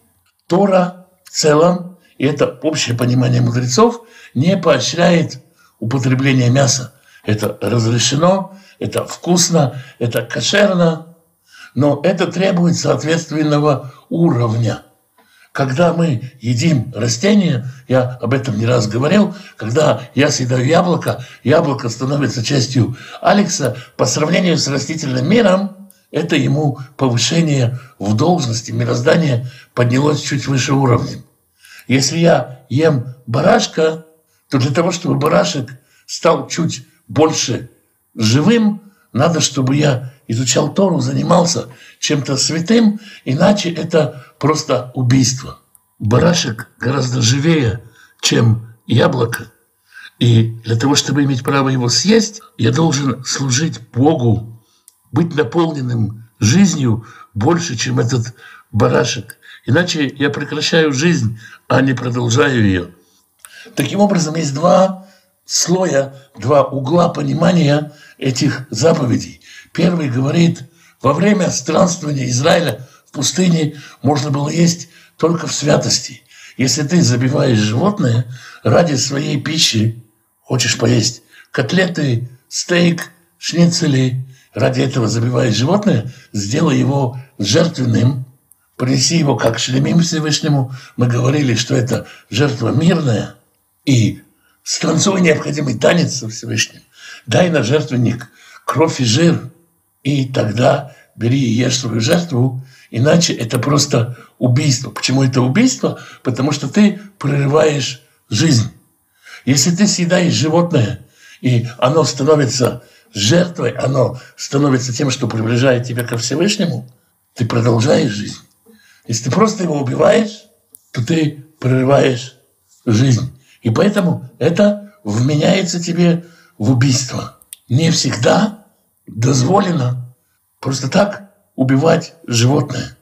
Тора в целом, и это общее понимание мудрецов, не поощряет употребление мяса. Это разрешено, это вкусно, это кошерно. Но это требует соответственного уровня. Когда мы едим растения, я об этом не раз говорил, когда я съедаю яблоко, яблоко становится частью Алекса, по сравнению с растительным миром, это ему повышение в должности, мироздание поднялось чуть выше уровнем. Если я ем барашка, то для того, чтобы барашек стал чуть больше живым, надо, чтобы я изучал Тору, занимался чем-то святым, иначе это просто убийство. барашек гораздо живее, чем яблоко. И для того, чтобы иметь право его съесть, я должен служить Богу, быть наполненным жизнью больше, чем этот барашек. Иначе я прекращаю жизнь, а не продолжаю ее. Таким образом, есть два слоя, два угла понимания этих заповедей. Первый говорит, во время странствования Израиля в пустыне можно было есть только в святости. Если ты забиваешь животное ради своей пищи, хочешь поесть котлеты, стейк, шницели, ради этого забиваешь животное, сделай его жертвенным, принеси его как шлемим Всевышнему. Мы говорили, что это жертва мирная, и станцуй необходимый танец со Всевышним. Дай на жертвенник кровь и жир, и тогда бери и ешь свою жертву, иначе это просто убийство. Почему это убийство? Потому что ты прерываешь жизнь. Если ты съедаешь животное, и оно становится жертвой, оно становится тем, что приближает тебя ко Всевышнему, ты продолжаешь жизнь. Если ты просто его убиваешь, то ты прерываешь жизнь. И поэтому это вменяется тебе в убийство. Не всегда дозволено просто так убивать животное,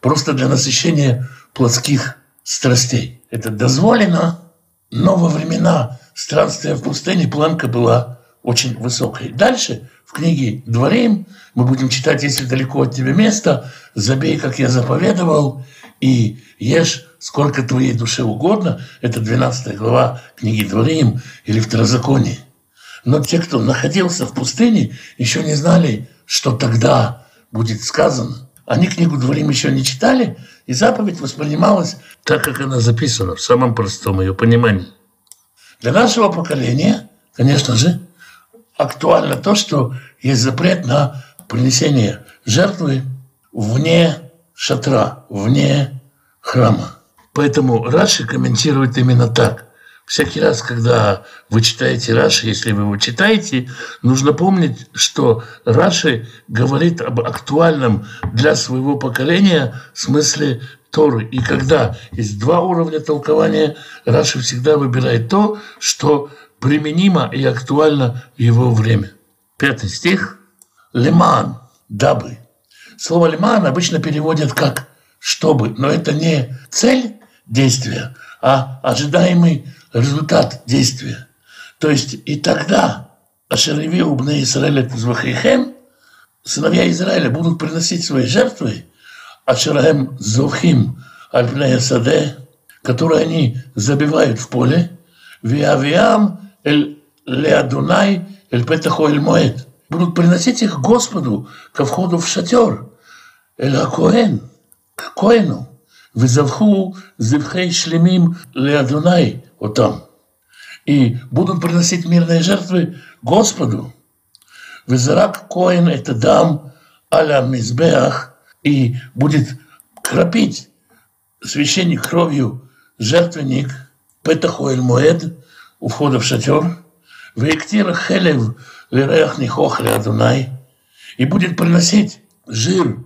просто для насыщения плотских страстей. Это дозволено, но во времена странствия в пустыне планка была очень высокой. Дальше в книге «Дварим» мы будем читать, если далеко от тебя место, забей, как я заповедовал, и ешь, сколько твоей душе угодно. Это 12 глава книги «Дварим» или «Второзаконие». Но те, кто находился в пустыне, еще не знали, что тогда будет сказано. Они книгу «Дварим» еще не читали, и заповедь воспринималась так, как она записана, в самом простом ее понимании. Для нашего поколения, конечно же, актуально то, что есть запрет на принесение жертвы вне шатра, вне храма. Поэтому Раши комментирует именно так. Всякий раз, когда вы читаете Раши, если вы его читаете, нужно помнить, что Раши говорит об актуальном для своего поколения смысле Торы. И когда есть два уровня толкования, Раши всегда выбирает то, что применимо и актуально в его время. 5 стих. «Леман» – «дабы». Слово «леман» обычно переводят как «чтобы», но это не цель действия, а ожидаемый результат действия. То есть и тогда «Ашеревиу бне Исраэля тзвахихем» сыновья Израиля будут приносить свои жертвы «Ашераем зохим аль бне саде», которые они забивают в поле, «Виавиам эль леадунай эль петахо эль моэд», будут приносить их Господу ко входу в шатер, эль акоэн, к коэну, «Визавху зевхей шлемим леадунай», вот там. И будут приносить мирные жертвы Господу. «Визарак коэн это дам аля мизбеах», и будет кропить священник кровью жертвенник «Петахо эль моэд», у входа в шатер, «Ваиктир хелев лереах нихох леадунай», и будет приносить жир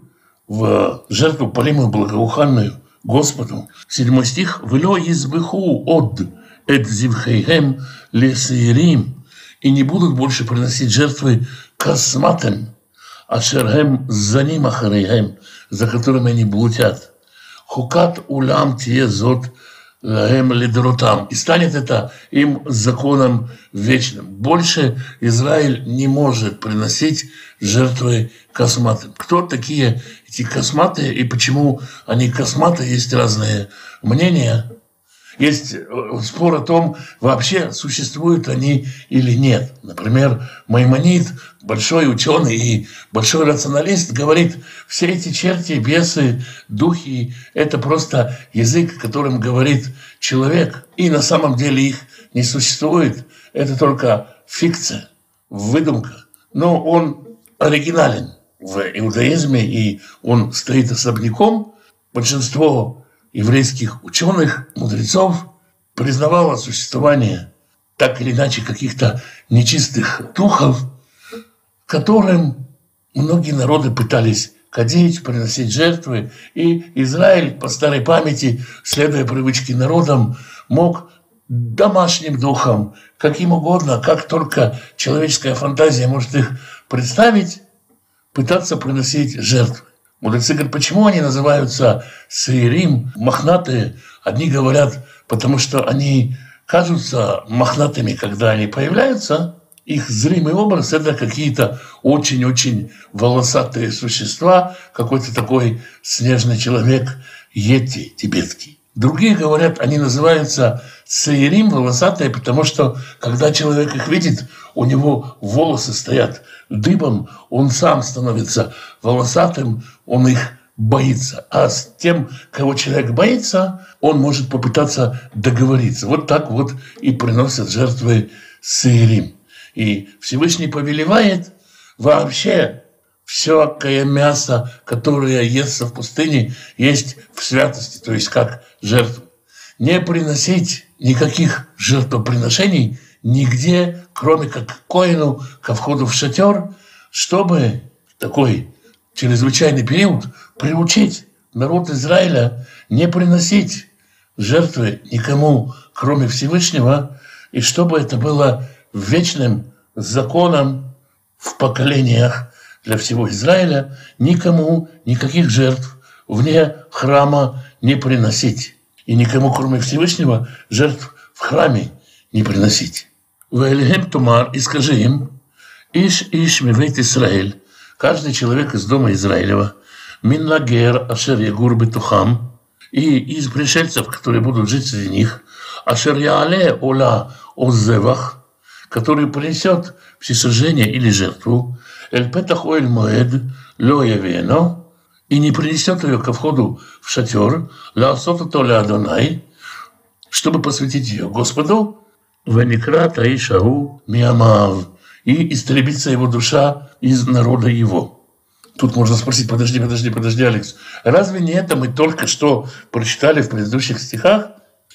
в жертву полимую благоуханную Господу. 7 стих. «Влё избыху од эд зивхейхем лесеирим», и не будут больше приносить жертвы косматем, ашерхем заним ахарейхем, за которыми они блутят. «Хукат улям тие зот лаэм лидротам», и станет это им законом вечным. Больше Израиль не может приносить жертвы косматы. Кто такие эти косматы и почему они косматы? Есть разные мнения. Есть спор о том, вообще существуют они или нет. Например, Маймонид, большой ученый и большой рационалист, говорит, все эти черти, бесы, духи – это просто язык, которым говорит человек. И на самом деле их не существует. Это только фикция, выдумка. Но он оригинален в иудаизме, и он стоит особняком. Большинство еврейских ученых, мудрецов признавало существование так или иначе каких-то нечистых духов, которым многие народы пытались ходить, приносить жертвы. И Израиль, по старой памяти, следуя привычке народам, мог домашним духом, каким угодно, как только человеческая фантазия может их представить, пытаться приносить жертвы. Мудрецы говорят, почему они называются сеирим, мохнатые? Одни говорят, потому что они кажутся мохнатыми, когда они появляются. Их зримый образ – это какие-то очень-очень волосатые существа, какой-то такой снежный человек йети тибетский. Другие говорят, они называются сеирим, волосатые, потому что, когда человек их видит, у него волосы стоят дыбом, он сам становится волосатым, он их боится. А с тем, кого человек боится, он может попытаться договориться. Вот так вот и приносят жертвы сеирим. И Всевышний повелевает вообще всякое мясо, которое естся в пустыне, есть в святости, то есть как жертву. Не приносить никаких жертвоприношений нигде, кроме как коину, ко входу в шатер, чтобы такой чрезвычайный период приучить народ Израиля не приносить жертвы никому, кроме Всевышнего, и чтобы это было вечным законом в поколениях для всего Израиля, никому никаких жертв вне храма не приносить. И никому, кроме Всевышнего, жертв в храме не приносить. «Ваэлихем тумар, и скажи им, иш-иш мивейт Исраэль, каждый человек из дома Израилева, миннагер ашер ягур бетухам, и из пришельцев, которые будут жить среди них, ашер яале ола оззевах, который принесет всесожжение или жертву, эль петах оэль моэд ло явено, и не принесет ее ко входу в шатер, ла сота то ля Радонай, чтобы посвятить ее Господу, веникра таишау миамав, и истребится его душа из народа его». Тут можно спросить, подожди, Алекс, разве не это мы только что прочитали в предыдущих стихах?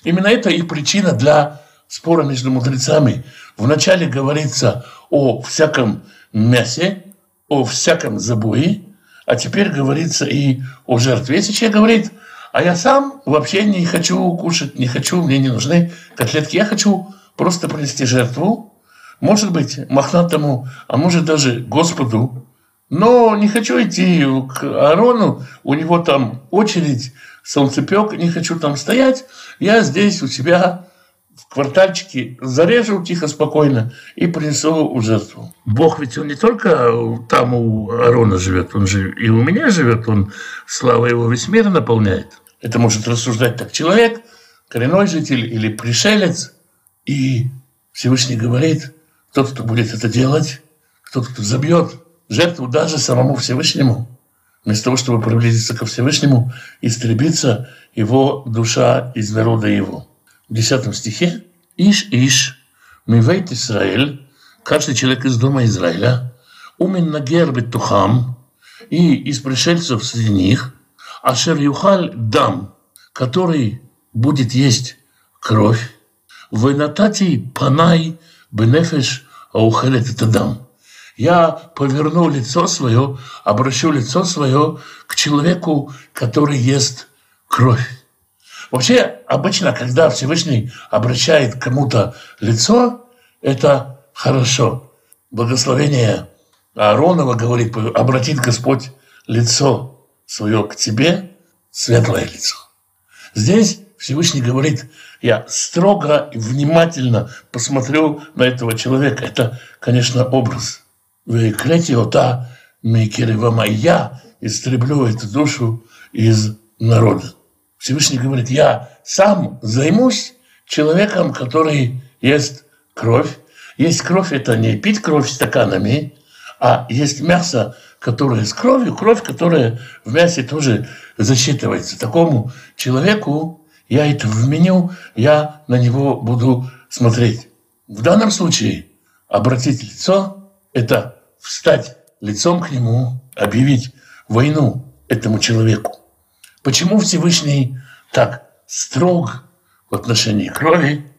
Именно это и причина для спора между мудрецами. Вначале говорится о всяком мясе, о всяком забое, а теперь говорится и о жертве. Если человек говорит, а я сам вообще не хочу кушать, не хочу, мне не нужны котлетки, я хочу просто принести жертву, может быть, мохнатому, а может даже Господу, но не хочу идти к Аарону, у него там очередь, солнцепек, не хочу там стоять, я здесь у себя в квартальчике зарежу тихо, спокойно и принесу жертву. Бог ведь он не только там у Аарона живет, он же и у меня живет, он, слава его, весь мир наполняет. Это может рассуждать так человек, коренной житель или пришелец. И Всевышний говорит, тот, кто будет это делать, тот, кто забьет жертву даже самому Всевышнему, вместо того, чтобы приблизиться ко Всевышнему, истребится его душа из народа его. В 10 стихе «Иш-иш, мивейт Исраэль, каждый человек из дома Израиля, умин нагер бетухам, и из пришельцев среди них, ашер юхаль дам, который будет есть кровь, венатати панай бенефеш аухелет это дам». Я поверну лицо свое, обращу лицо свое к человеку, который ест кровь. Вообще, обычно, когда Всевышний обращает к кому-то лицо, это хорошо. Благословение Ааронова говорит, обратит Господь лицо свое к тебе, светлое лицо. Здесь Всевышний говорит, я строго и внимательно посмотрю на этого человека. Это, конечно, образ. «Ваикрети ота микеревама», я истреблю эту душу из народа. Всевышний говорит, я сам займусь человеком, который ест кровь. Есть кровь – это не пить кровь стаканами, а есть мясо, которое с кровью, кровь, которая в мясе тоже засчитывается. Такому человеку я это вменю, я на него буду смотреть. В данном случае обратить лицо – это встать лицом к нему, объявить войну этому человеку. Почему Всевышний так строг в отношении крови?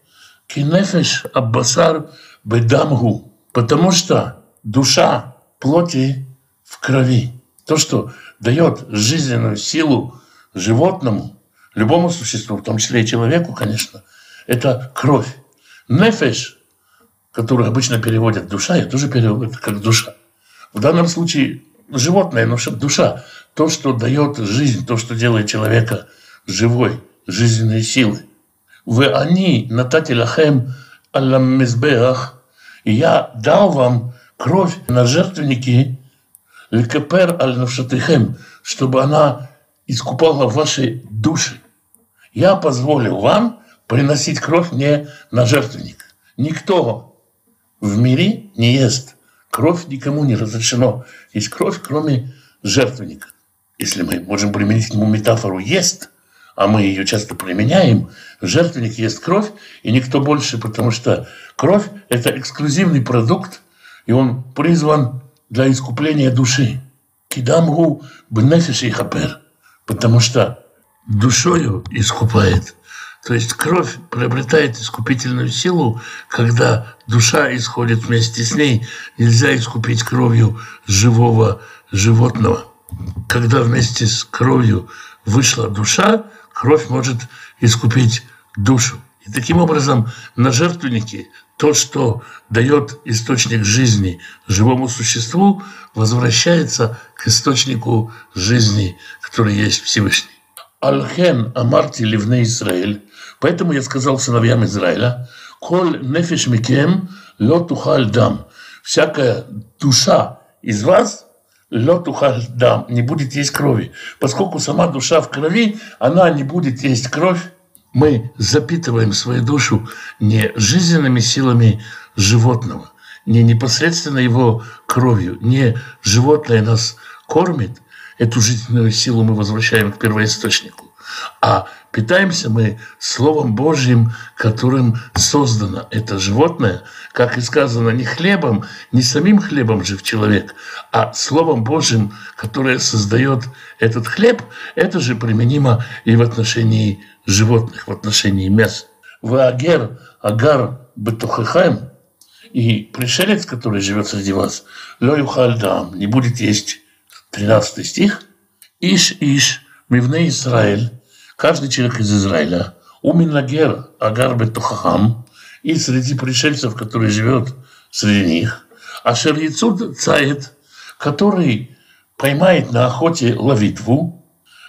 «Кинефеш аббасар бедамгу», потому что душа плоти в крови. То, что дает жизненную силу животному, любому существу, в том числе и человеку, конечно, это кровь. Нефеш, которую обычно переводят душа, я тоже перевожу это как душа. В данном случае животное, но душа, то, что дает жизнь, то, что делает человека живой, жизненные силы. «Вы они, натати лахем алам мизбеах», и я дал вам кровь на жертвенники, «лекепер аль навшатыхем», чтобы она искупала ваши души. Я позволил вам приносить кровь мне на жертвенник. Никто в мире не ест. Кровь никому не разрешено. Есть кровь, кроме жертвенника. Если мы можем применить к нему метафору «ест», а мы ее часто применяем, жертвенник ест кровь, и никто больше, потому что кровь – это эксклюзивный продукт, и он призван для искупления души. «Кидамгу бнефиш и хапер», потому что душою искупает. То есть кровь приобретает искупительную силу, когда душа исходит вместе с ней. Нельзя искупить кровью живого животного. Когда вместе с кровью вышла душа, кровь может искупить душу. И таким образом на жертвеннике то, что дает источник жизни живому существу, возвращается к источнику жизни, который есть Всевышний. «Алхен амарти ливне Израиль», поэтому я сказал сыновьям Израиля, «Коль нефиш микем лот ухаль дам», всякая душа из вас лот ухаль дам, не будет есть крови. Поскольку сама душа в крови, она не будет есть кровь. Мы запитываем свою душу не жизненными силами животного, не непосредственно его кровью, не животное нас кормит, эту жизненную силу мы возвращаем к первоисточнику. А питаемся мы Словом Божьим, которым создано это животное, как и сказано, не хлебом, не самим хлебом жив человек, а Словом Божьим, которое создает этот хлеб. Это же применимо и в отношении животных, в отношении мяса. «Ваагер агар бетухехем», и пришелец, который живет среди вас, «ло юхальдам», не будет есть. 13 стих. «Иш-иш, мивне Израиль», каждый человек из Израиля, «уминагер агар бетухахам», и среди пришельцев, которые живет среди них, «ашер яцуд цаэт», который поймает на охоте ловитву,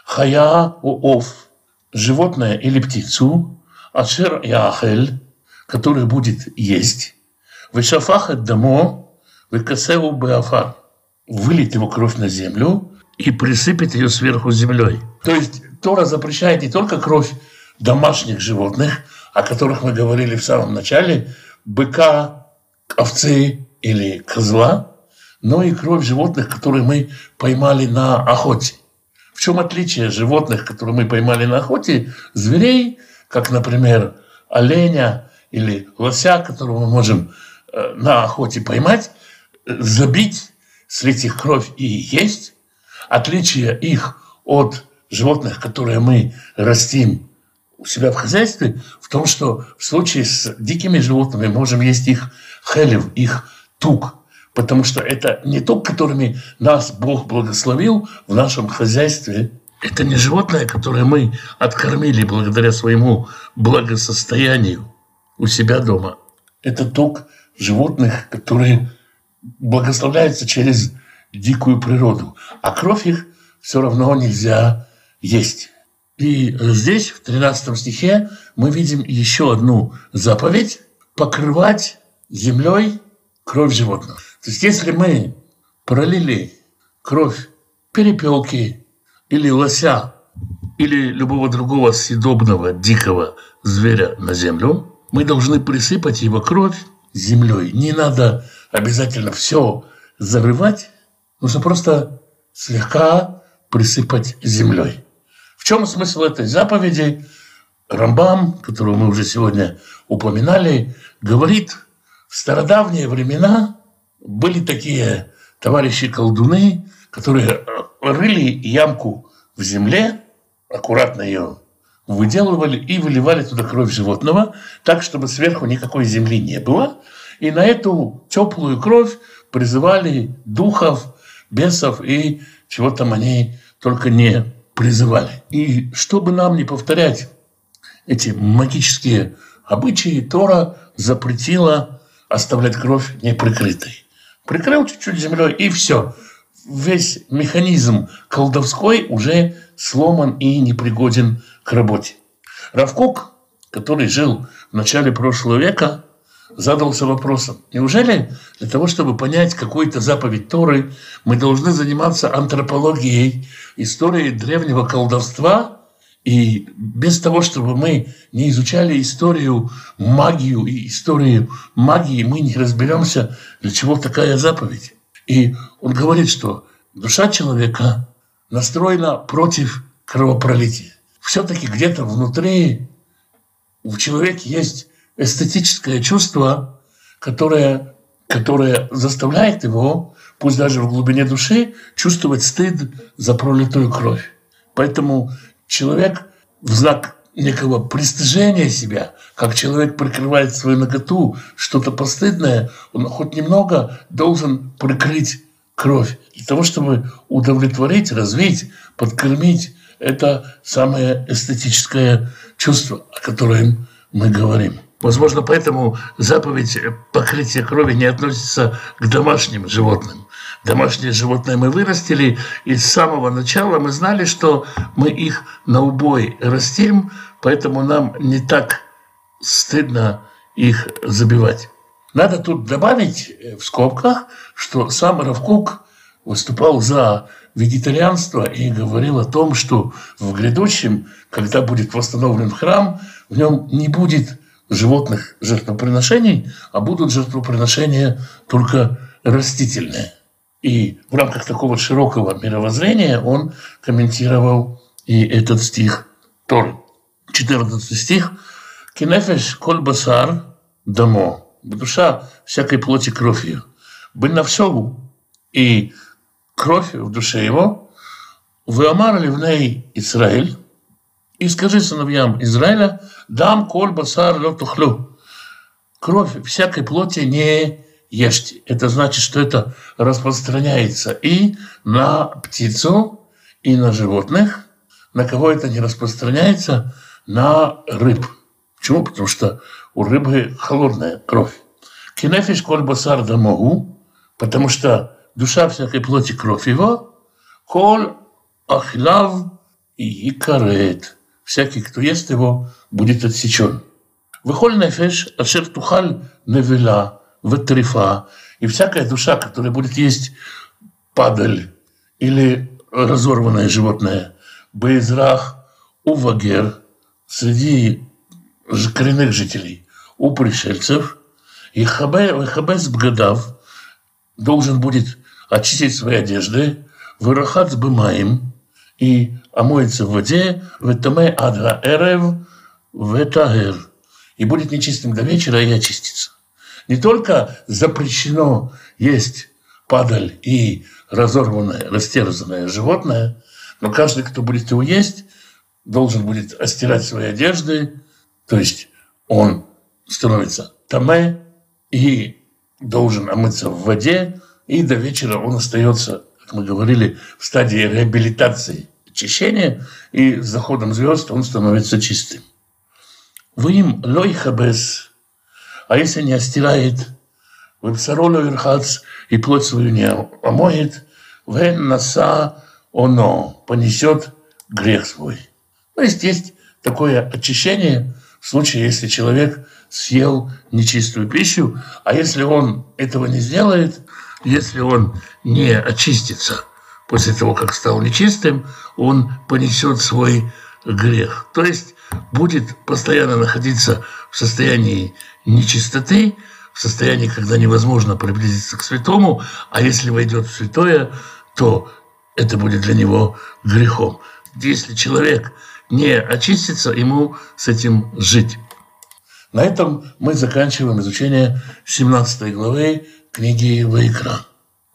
«хая уов», животное или птицу, «ашер яахель», который будет есть, «вешафахет дамо, векасеу беафар», вылит его кровь на землю и присыпет ее сверху землей. То есть Тора запрещает не только кровь домашних животных, о которых мы говорили в самом начале, быка, овцы или козла, но и кровь животных, которые мы поймали на охоте. В чем отличие животных, которые мы поймали на охоте, зверей, как, например, оленя или лося, которого мы можем на охоте поймать, забить, слить их кровь и есть, отличие их от животных, которые мы растим у себя в хозяйстве, в том, что в случае с дикими животными можем есть их хелев, их тук, потому что это не тук, которыми нас Бог благословил в нашем хозяйстве. Это не животное, которое мы откормили благодаря своему благосостоянию у себя дома. Это тук животных, которые благословляются через дикую природу, а кровь их все равно нельзя есть. И здесь, в 13 стихе, мы видим еще одну заповедь – покрывать землей кровь животных. То есть, если мы пролили кровь перепелки или лося, или любого другого съедобного дикого зверя на землю, мы должны присыпать его кровь землей. Не надо обязательно все зарывать, нужно просто слегка присыпать землей. В чем смысл этой заповеди? Рамбам, которого мы уже сегодня упоминали, говорит, в стародавние времена были такие товарищи-колдуны, которые рыли ямку в земле, аккуратно ее выделывали и выливали туда кровь животного, так, чтобы сверху никакой земли не было. И на эту теплую кровь призывали духов, бесов и чего там они только не призывали. И чтобы нам не повторять эти магические обычаи, Тора запретила оставлять кровь неприкрытой. Прикрыл чуть-чуть землей, и все. Весь механизм колдовской уже сломан и непригоден к работе. Рав Кук, который жил в начале прошлого века, задался вопросом: неужели для того, чтобы понять какую-то заповедь Торы, мы должны заниматься антропологией, историей древнего колдовства? И без того, чтобы мы не изучали историю, магию и историю магии, мы не разберемся, для чего такая заповедь. И он говорит, что душа человека настроена против кровопролития. Все-таки где-то внутри в человеке есть эстетическое чувство, которое заставляет его, пусть даже в глубине души, чувствовать стыд за пролитую кровь. Поэтому человек в знак некого пристыжения себя, как человек прикрывает свою наготу, что-то постыдное, он хоть немного должен прикрыть кровь для того, чтобы удовлетворить, развить, подкормить это самое эстетическое чувство, о котором мы говорим. Возможно, поэтому заповедь покрытия крови не относится к домашним животным. Домашние животные мы вырастили, и с самого начала мы знали, что мы их на убой растим, поэтому нам не так стыдно их забивать. Надо тут добавить в скобках, что сам Рав Кук выступал за вегетарианство и говорил о том, что в грядущем, когда будет восстановлен храм, в нем не будет животных жертвоприношений, а будут жертвоприношения только растительные. И в рамках такого широкого мировоззрения он комментировал и этот стих Торы. 14 стих. «Кенефеш коль басар дамо». Душа всякой плоти кровью. «Бенавсову». И кровь в душе его. «Веомар ливней Исраэль». И скажи сыновьям Израиля: «Дам коль басар ло тухлю». Кровь всякой плоти не ешьте. Это значит, что это распространяется и на птицу, и на животных. На кого это не распространяется? На рыб. Почему? Потому что у рыбы холодная кровь. «Кенефиш коль басар дамогу», потому что душа всякой плоти кровь его. «Коль ахлав и икарет». Всякий, кто ест его, будет отсечен. «Вехоль нефеш ашер тухаль невела ватрифа». И всякая душа, которая будет есть падаль или разорванное животное, беизрах увагер, среди коренных жителей, у пришельцев, и хабес бгадав, должен будет очистить свои одежды, вырахат бымаем, и омоется в воде, ветаме адга эрев ветагер, и будет нечистым до вечера и очистится. Не только запрещено есть падаль и разорванное, растерзанное животное, но каждый, кто будет его есть, должен будет остирать свои одежды, то есть он становится тамэ и должен омыться в воде, и до вечера он остается, как мы говорили, в стадии реабилитации, очищения, и с заходом звезд он становится чистым. «Вим лой хабэс». А если не остирает, вебсаролю верхац, и плоть свою не омоет, вен наса оно, понесет грех свой. То есть есть такое очищение в случае, если человек съел нечистую пищу, а если он этого не сделает, если он не очистится после того, как стал нечистым, он понесет свой грех. То есть будет постоянно находиться в состоянии нечистоты, в состоянии, когда невозможно приблизиться к святому, а если войдет в святое, то это будет для него грехом. Если человек не очистится, ему с этим жить. На этом мы заканчиваем изучение 17 главы книги Ваикра.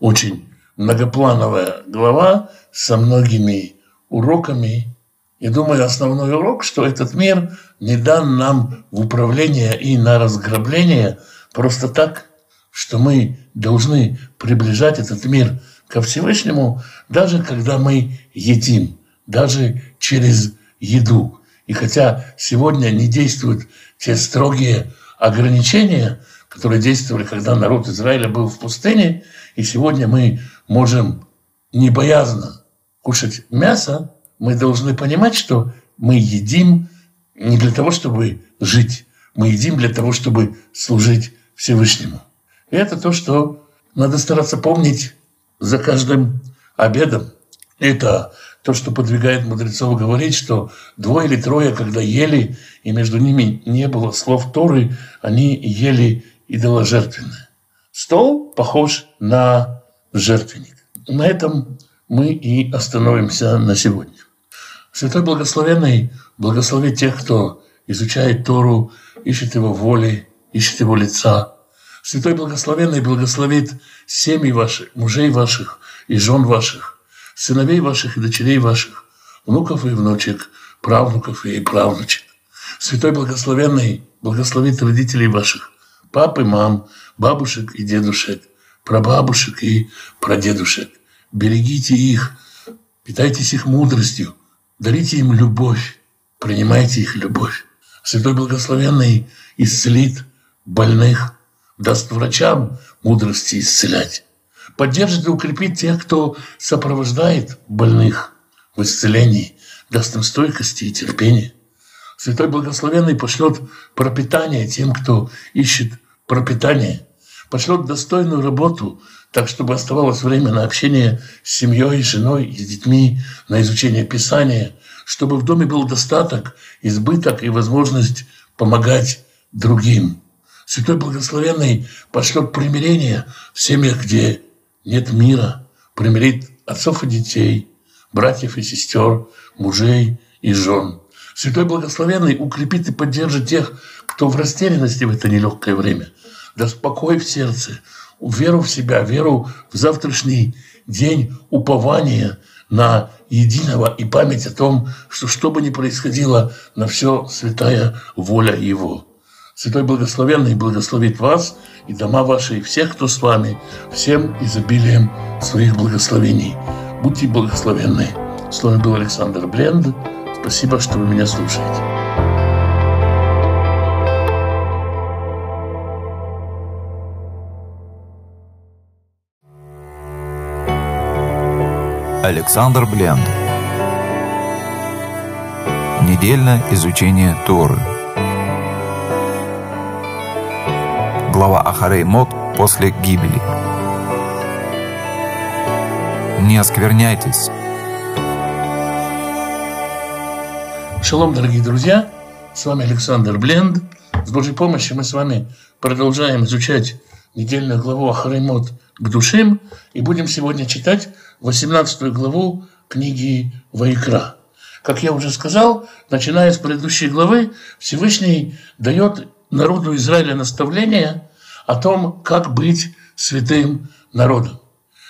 Очень многоплановая глава со многими уроками. И думаю, основной урок, что этот мир не дан нам в управление и на разграбление просто так, что мы должны приближать этот мир ко Всевышнему, даже когда мы едим, даже через еду. И хотя сегодня не действуют те строгие ограничения, которые действовали, когда народ Израиля был в пустыне, и сегодня мы можем небоязно кушать мясо, мы должны понимать, что мы едим не для того, чтобы жить, мы едим для того, чтобы служить Всевышнему. И это то, что надо стараться помнить за каждым обедом. Это то, что подвигает мудрецов говорить, что двое или трое, когда ели, и между ними не было слов Торы, они ели идоложертвенное. Стол похож на жертвенник. На этом мы и остановимся на сегодня. Святой Благословенный благослови тех, кто изучает Тору, ищет его воли, ищет его лица. Святой Благословенный благословит семьи ваших, мужей ваших и жен ваших, сыновей ваших и дочерей ваших, внуков и внучек, правнуков и правнучек. Святой Благословенный благословит родителей ваших, пап и мам, бабушек и дедушек, прабабушек и прадедушек. Берегите их, питайтесь их мудростью, дарите им любовь, принимайте их любовь. Святой Благословенный исцелит больных, даст врачам мудрости исцелять. Поддержит и укрепит тех, кто сопровождает больных в исцелении, даст им стойкости и терпения. Святой Благословенный пошлет пропитание тем, кто ищет пропитание. Пошлет достойную работу, так, чтобы оставалось время на общение с семьей, с женой, с детьми, на изучение Писания, чтобы в доме был достаток, избыток и возможность помогать другим. Святой Благословенный пошлет примирение в семьях, где нет мира, примирит отцов и детей, братьев и сестер, мужей и жен. Святой Благословенный укрепит и поддержит тех, кто в растерянности в это нелегкое время, даст покой в сердце, веру в себя, веру в завтрашний день, упование на единого и память о том, что бы ни происходило, на все святая воля Его. Святой Благословенный благословит вас и дома ваши, и всех, кто с вами, всем изобилием своих благословений. Будьте благословенны. С вами был Александр Бленд. Спасибо, что вы меня слушаете. Александр Бленд. Недельное изучение Торы. Глава Ахарей Мот после гибели. Не оскверняйтесь. Шалом, дорогие друзья. С вами Александр Бленд. С Божьей помощью мы с вами продолжаем изучать недельную главу Ахарей Мот Кдошим и будем сегодня читать 18 главу книги Ваикра. Как я уже сказал, начиная с предыдущей главы, Всевышний дает народу Израиля наставление о том, как быть святым народом.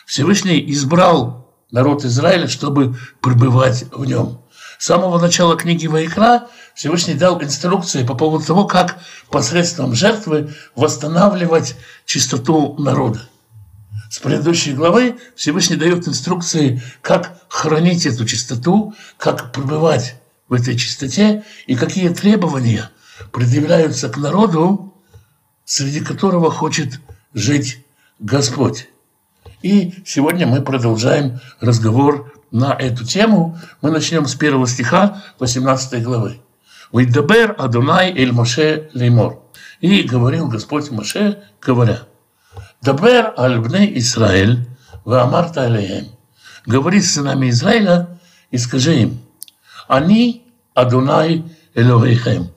Всевышний избрал народ Израиля, чтобы пребывать в нем. С самого начала книги Ваикра Всевышний дал инструкции по поводу того, как посредством жертвы восстанавливать чистоту народа. С предыдущей главы Всевышний дает инструкции, как хранить эту чистоту, как пребывать в этой чистоте и какие требования предъявляются к народу, среди которого хочет жить Господь. И сегодня мы продолжаем разговор на эту тему. Мы начнем с 1 стиха 18 главы. «Вайдабер Адонай эль Моше леймор». И говорил Господь Моше, говоря: «Дабер аль бней Исраэль ваамарта алейхем». Говори с сынами Израиля и скажи им: «Ани Адонай элохейхем».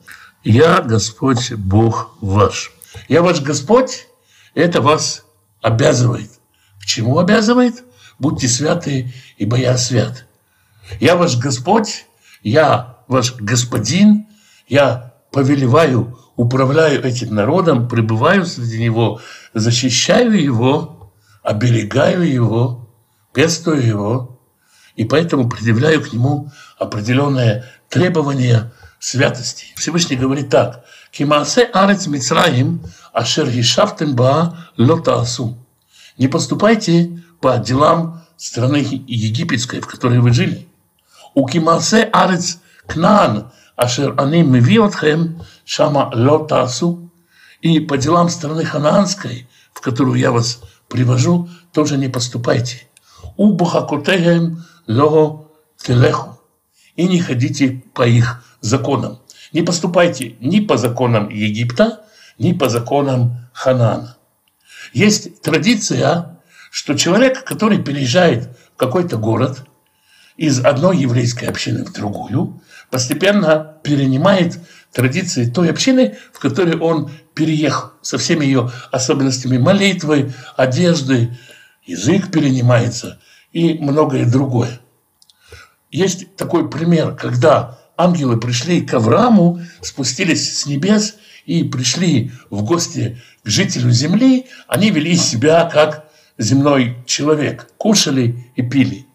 «Я Господь, Бог ваш». «Я ваш Господь» – это вас обязывает. К чему обязывает? «Будьте святы, ибо я свят». «Я ваш Господь», «Я ваш Господин», «Я повелеваю, управляю этим народом, пребываю среди него, защищаю его, оберегаю его, пестую его, и поэтому предъявляю к нему определенное требование святости». Всевышний говорит так: «Кимаасе арец мицраим, ашер гишафтем ба лотаасу». Не поступайте по делам страны египетской, в которой вы жили. Укимасе арец кнаан, ашер они мивиотхем шама лотасу. И по делам страны ханаанской, в которую я вас привожу, тоже не поступайте. Убухакутехем лого телеху. И не ходите по их законам. Не поступайте ни по законам Египта, ни по законам Ханаана. Есть традиция, что человек, который переезжает в какой-то город из одной еврейской общины в другую, постепенно перенимает традиции той общины, в которой он переехал, со всеми ее особенностями молитвы, одежды, язык перенимается и многое другое. Есть такой пример, когда ангелы пришли к Аврааму, спустились с небес и пришли в гости к жителю земли. Они вели себя как земной человек, кушали и пили.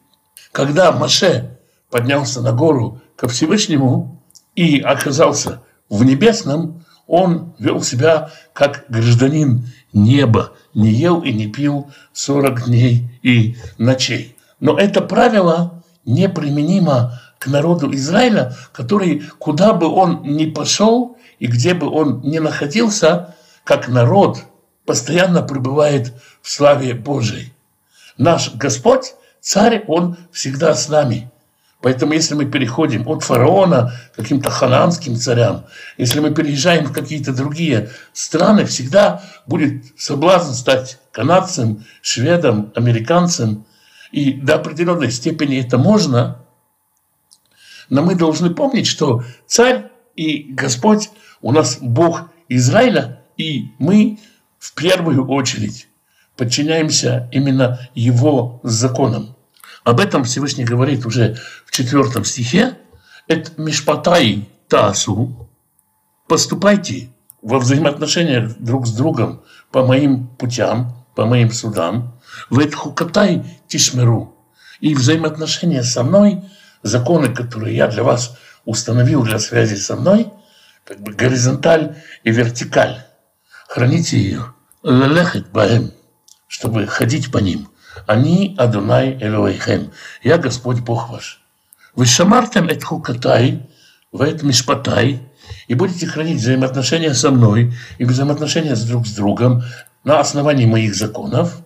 Когда Моше поднялся на гору ко Всевышнему и оказался в небесном, он вел себя как гражданин неба, не ел и не пил 40 дней и ночей. Но это правило неприменимо к народу Израиля, который, куда бы он ни пошел и где бы он ни находился, как народ постоянно пребывает в славе Божией. Наш Господь, Царь, Он всегда с нами. Поэтому если мы переходим от фараона к каким-то ханаанским царям, если мы переезжаем в какие-то другие страны, всегда будет соблазн стать канадцем, шведом, американцем. И до определенной степени это можно, но мы должны помнить, что Царь и Господь у нас Бог Израиля, и мы в первую очередь подчиняемся именно Его законам. Об этом Всевышний говорит уже в 4 стихе. «Эт мишпатай таасу» – «Поступайте во взаимоотношениях друг с другом по моим путям, по моим судам, вэт хукатай тишмеру» – «И взаимоотношения со мной, законы, которые я для вас установил для связи со мной, как бы горизонталь и вертикаль. Храните ее, лелехет баэм, чтобы ходить по ним. Они Адунай Элоэйхэм, я Господь Бог ваш. Вы шамартем эт хукатай, вэт мишпатай, и будете хранить взаимоотношения со мной и взаимоотношения друг с другом на основании моих законов.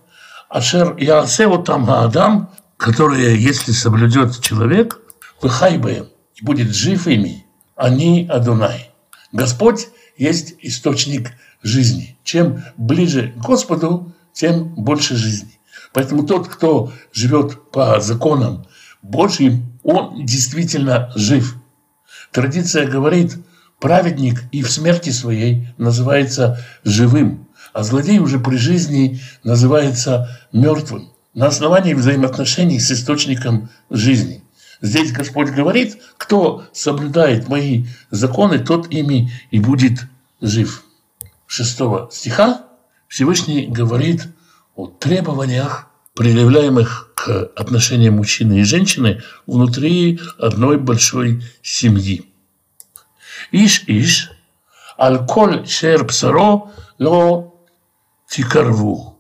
Ашер яасеву там Адам, которые, если соблюдет человек, выхайбаем, и будет жив ими, они Адунай». Господь есть источник жизни. Чем ближе к Господу, тем больше жизни. Поэтому тот, кто живет по законам Божьим, он действительно жив. Традиция говорит, праведник и в смерти своей называется живым, а злодей уже при жизни называется мертвым. На основании взаимоотношений с источником жизни. Здесь Господь говорит, кто соблюдает мои законы, тот ими и будет жив. 6 стиха Всевышний говорит о требованиях, предъявляемых к отношениям мужчины и женщины внутри одной большой семьи. «Иш-иш, аль-коль шер псаро ло тикарву».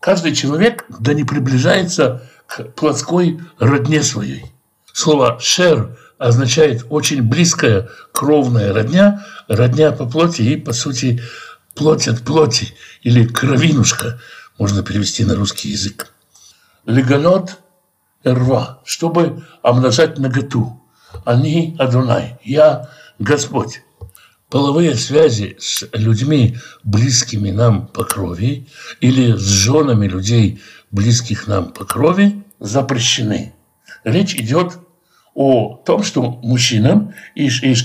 Каждый человек да не приближается к плотской родне своей. Слово «шер» означает «очень близкая кровная родня», родня по плоти и, по сути, плоть от плоти, или кровинушка, можно перевести на русский язык. «Леганот эрва», чтобы умножать наготу. «Они Адунай», я Господь. Половые связи с людьми, близкими нам по крови, или с женами людей, близких нам по крови, запрещены. Речь идет о том, что мужчинам,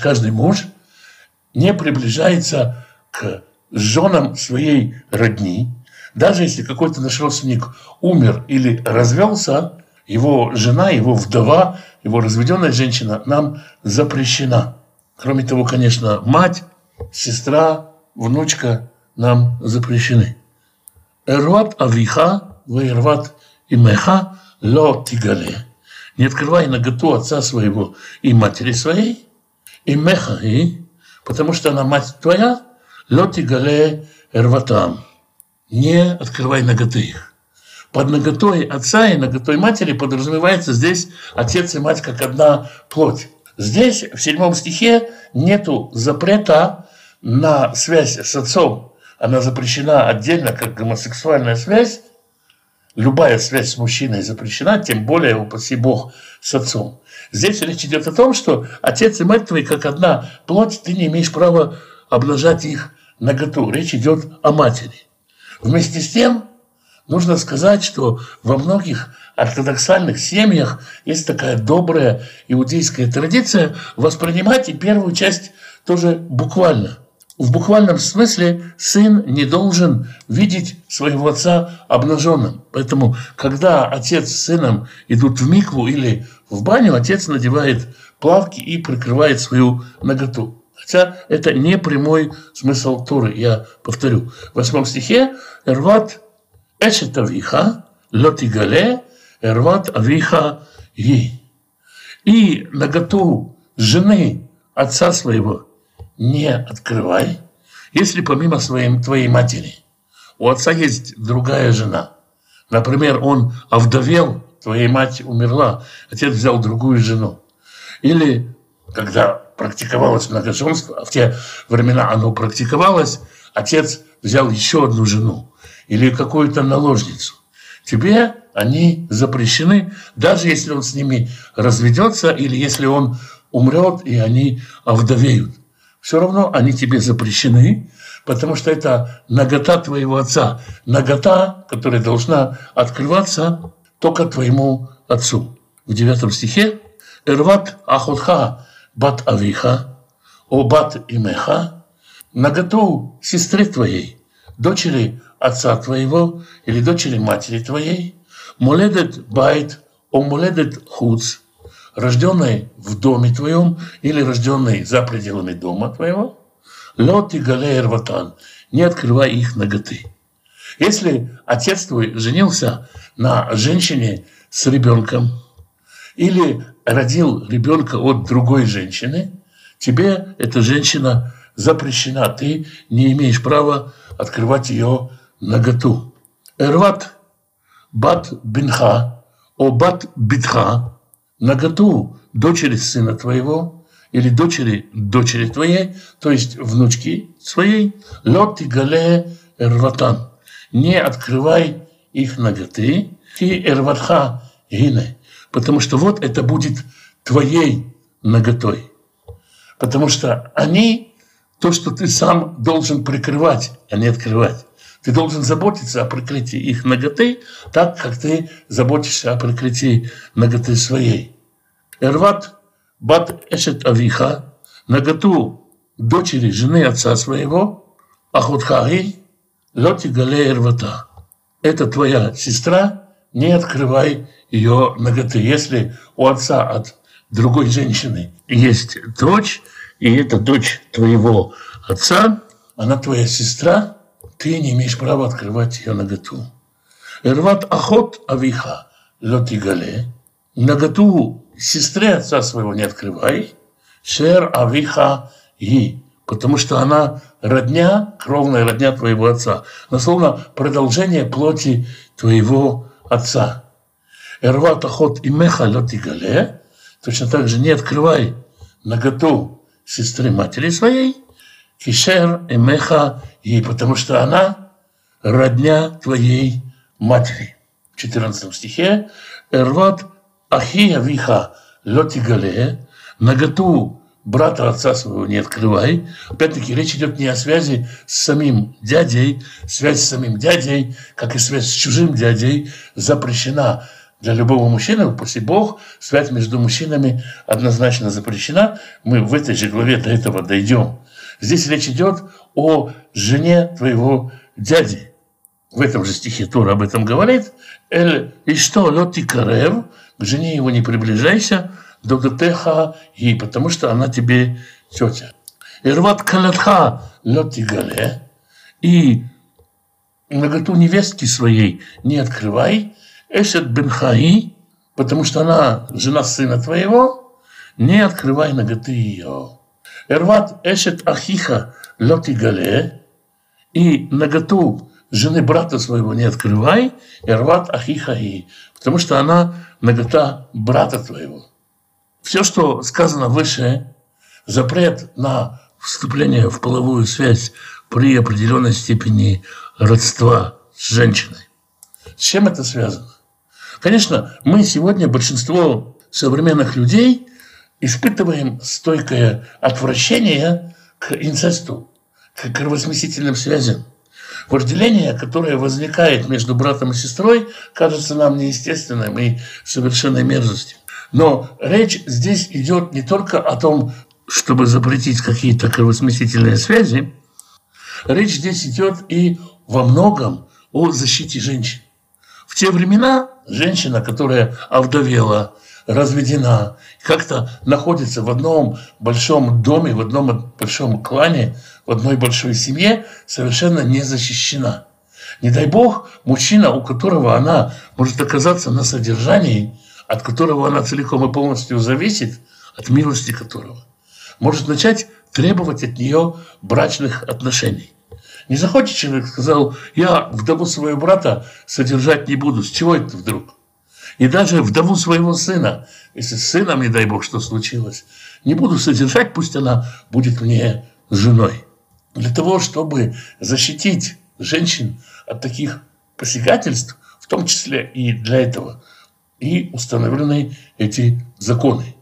каждый муж, не приближается к женам своей родни. Даже если какой-то наш родственник умер или развелся, его жена, его вдова, его разведенная женщина нам запрещена. Кроме того, конечно, мать, сестра, внучка нам запрещены. «Эрват авиха, ваэрват имеха, ло тигале». «Не открывай наготу отца своего и матери своей, имеха и, потому что она мать твоя, ло тигале эрватам». «Не открывай наготы их». Под наготой отца и наготой матери подразумевается здесь отец и мать как одна плоть. Здесь, в 7 стихе, нету запрета на связь с отцом. Она запрещена отдельно, как гомосексуальная связь. Любая связь с мужчиной запрещена, тем более, упаси Бог, с отцом. Здесь речь идет о том, что отец и мать твои, как одна плоть, ты не имеешь права обнажать их наготу. Речь идет о матери. Вместе с тем, нужно сказать, что во многих ортодоксальных семьях есть такая добрая иудейская традиция воспринимать и первую часть тоже буквально. В буквальном смысле сын не должен видеть своего отца обнаженным. Поэтому, когда отец с сыном идут в микву или в баню, отец надевает плавки и прикрывает свою наготу. Хотя это не прямой смысл Торы, я повторю. В 8 стихе «Эрват эшет авиха, лотигале, эрват авиха ей». «И наготу жены отца своего не открывай, если помимо твоей матери у отца есть другая жена. Например, он овдовел, твоя мать умерла, отец взял другую жену». Или, когда практиковалось многоженство, а в те времена оно практиковалось, отец взял еще одну жену или какую-то наложницу. Тебе они запрещены, даже если он с ними разведется или если он умрет и они овдовеют. Все равно они тебе запрещены, потому что это нагота твоего отца, нагота, которая должна открываться только твоему отцу. В 9 стихе «Эрват ахутха бат авиха, о бат имеха, наготу сестры твоей, дочери отца твоего или дочери матери твоей, моледет байт, о моледет хуц, рожденный в доме твоем или рожденный за пределами дома твоего, лот и галеер ватан, не открывай их наготы». Если отец твой женился на женщине с ребенком или родил ребенка от другой женщины, тебе эта женщина запрещена, ты не имеешь права открывать ее наготу. «Эрват бат бинха, о бат битха, наготу дочери сына твоего или дочери твоей, то есть внучки своей, лот и гале эрватан, не открывай их наготы, и эрватха гине, потому что вот это будет твоей наготой. Потому что они то, что ты сам должен прикрывать, а не открывать. Ты должен заботиться о прикрытии их наготы, так как ты заботишься о прикрытии наготы своей. «Эрват бат эшет авиха, наготу дочери жены отца своего, ахутхари, лоти гале эрвата». Это твоя сестра, не открывай ее наготы. Если у отца от другой женщины есть дочь, и это дочь твоего отца, она твоя сестра, ты не имеешь права открывать ее наготу. «Эрват ахот авиха лотигале, наготу сестре отца своего не открывай, шер авиха и, потому что она родня, кровная родня твоего отца, но словно продолжение плоти твоего отца. Эрват ахот имеха лотигале, точно так же не открывай наготу сестры матери своей, кишер имеха и, потому что она родня твоей матери». В 14 стихе «Эрват ахи авиха лотигале, наготу брата отца своего не открывай». Опять-таки речь идет не о связи с самим дядей. Связь с самим дядей, как и связь с чужим дядей, запрещена для любого мужчины, упаси Бог, связь между мужчинами однозначно запрещена. Мы в этой же главе до этого дойдем. Здесь речь идет о жене твоего дяди. В этом же стихе Тора об этом говорит. «Эль ишто лоти карев, к жене его не приближайся, догатеха и, потому что она тебе тетя. Ирват калатха лоти гале, и наготу невестки своей не открывай, эшет бенха и, потому что она жена сына твоего, не открывай наготы ее. Эрват эшет ахиха лотигале, и наготу жены брата своего не открывай, и рват ахихаи, потому что она нагота брата твоего. Все, что сказано выше, запрет на вступление в половую связь при определенной степени родства с женщиной. С чем это связано? Конечно, мы сегодня, большинство современных людей, испытываем стойкое отвращение к инцесту, к кровосмесительным связям. Вожделение, которое возникает между братом и сестрой, кажется нам неестественным и совершенной мерзостью. Но речь здесь идет не только о том, чтобы запретить какие-то кровосмесительные связи, речь здесь идет и во многом о защите женщин. В те времена женщина, которая овдовела, разведена, как-то находится в одном большом доме, в одном большом клане, в одной большой семье, совершенно не защищена. Не дай бог, мужчина, у которого она может оказаться на содержании, от которого она целиком и полностью зависит, от милости которого, может начать требовать от нее брачных отношений. Не захочет человек, сказал, я вдову своего брата содержать не буду. С чего это вдруг? И даже вдову своего сына, если с сыном, не дай бог, что случилось, не буду содержать, пусть она будет мне женой. Для того, чтобы защитить женщин от таких посягательств, в том числе и для этого, и установлены эти законы.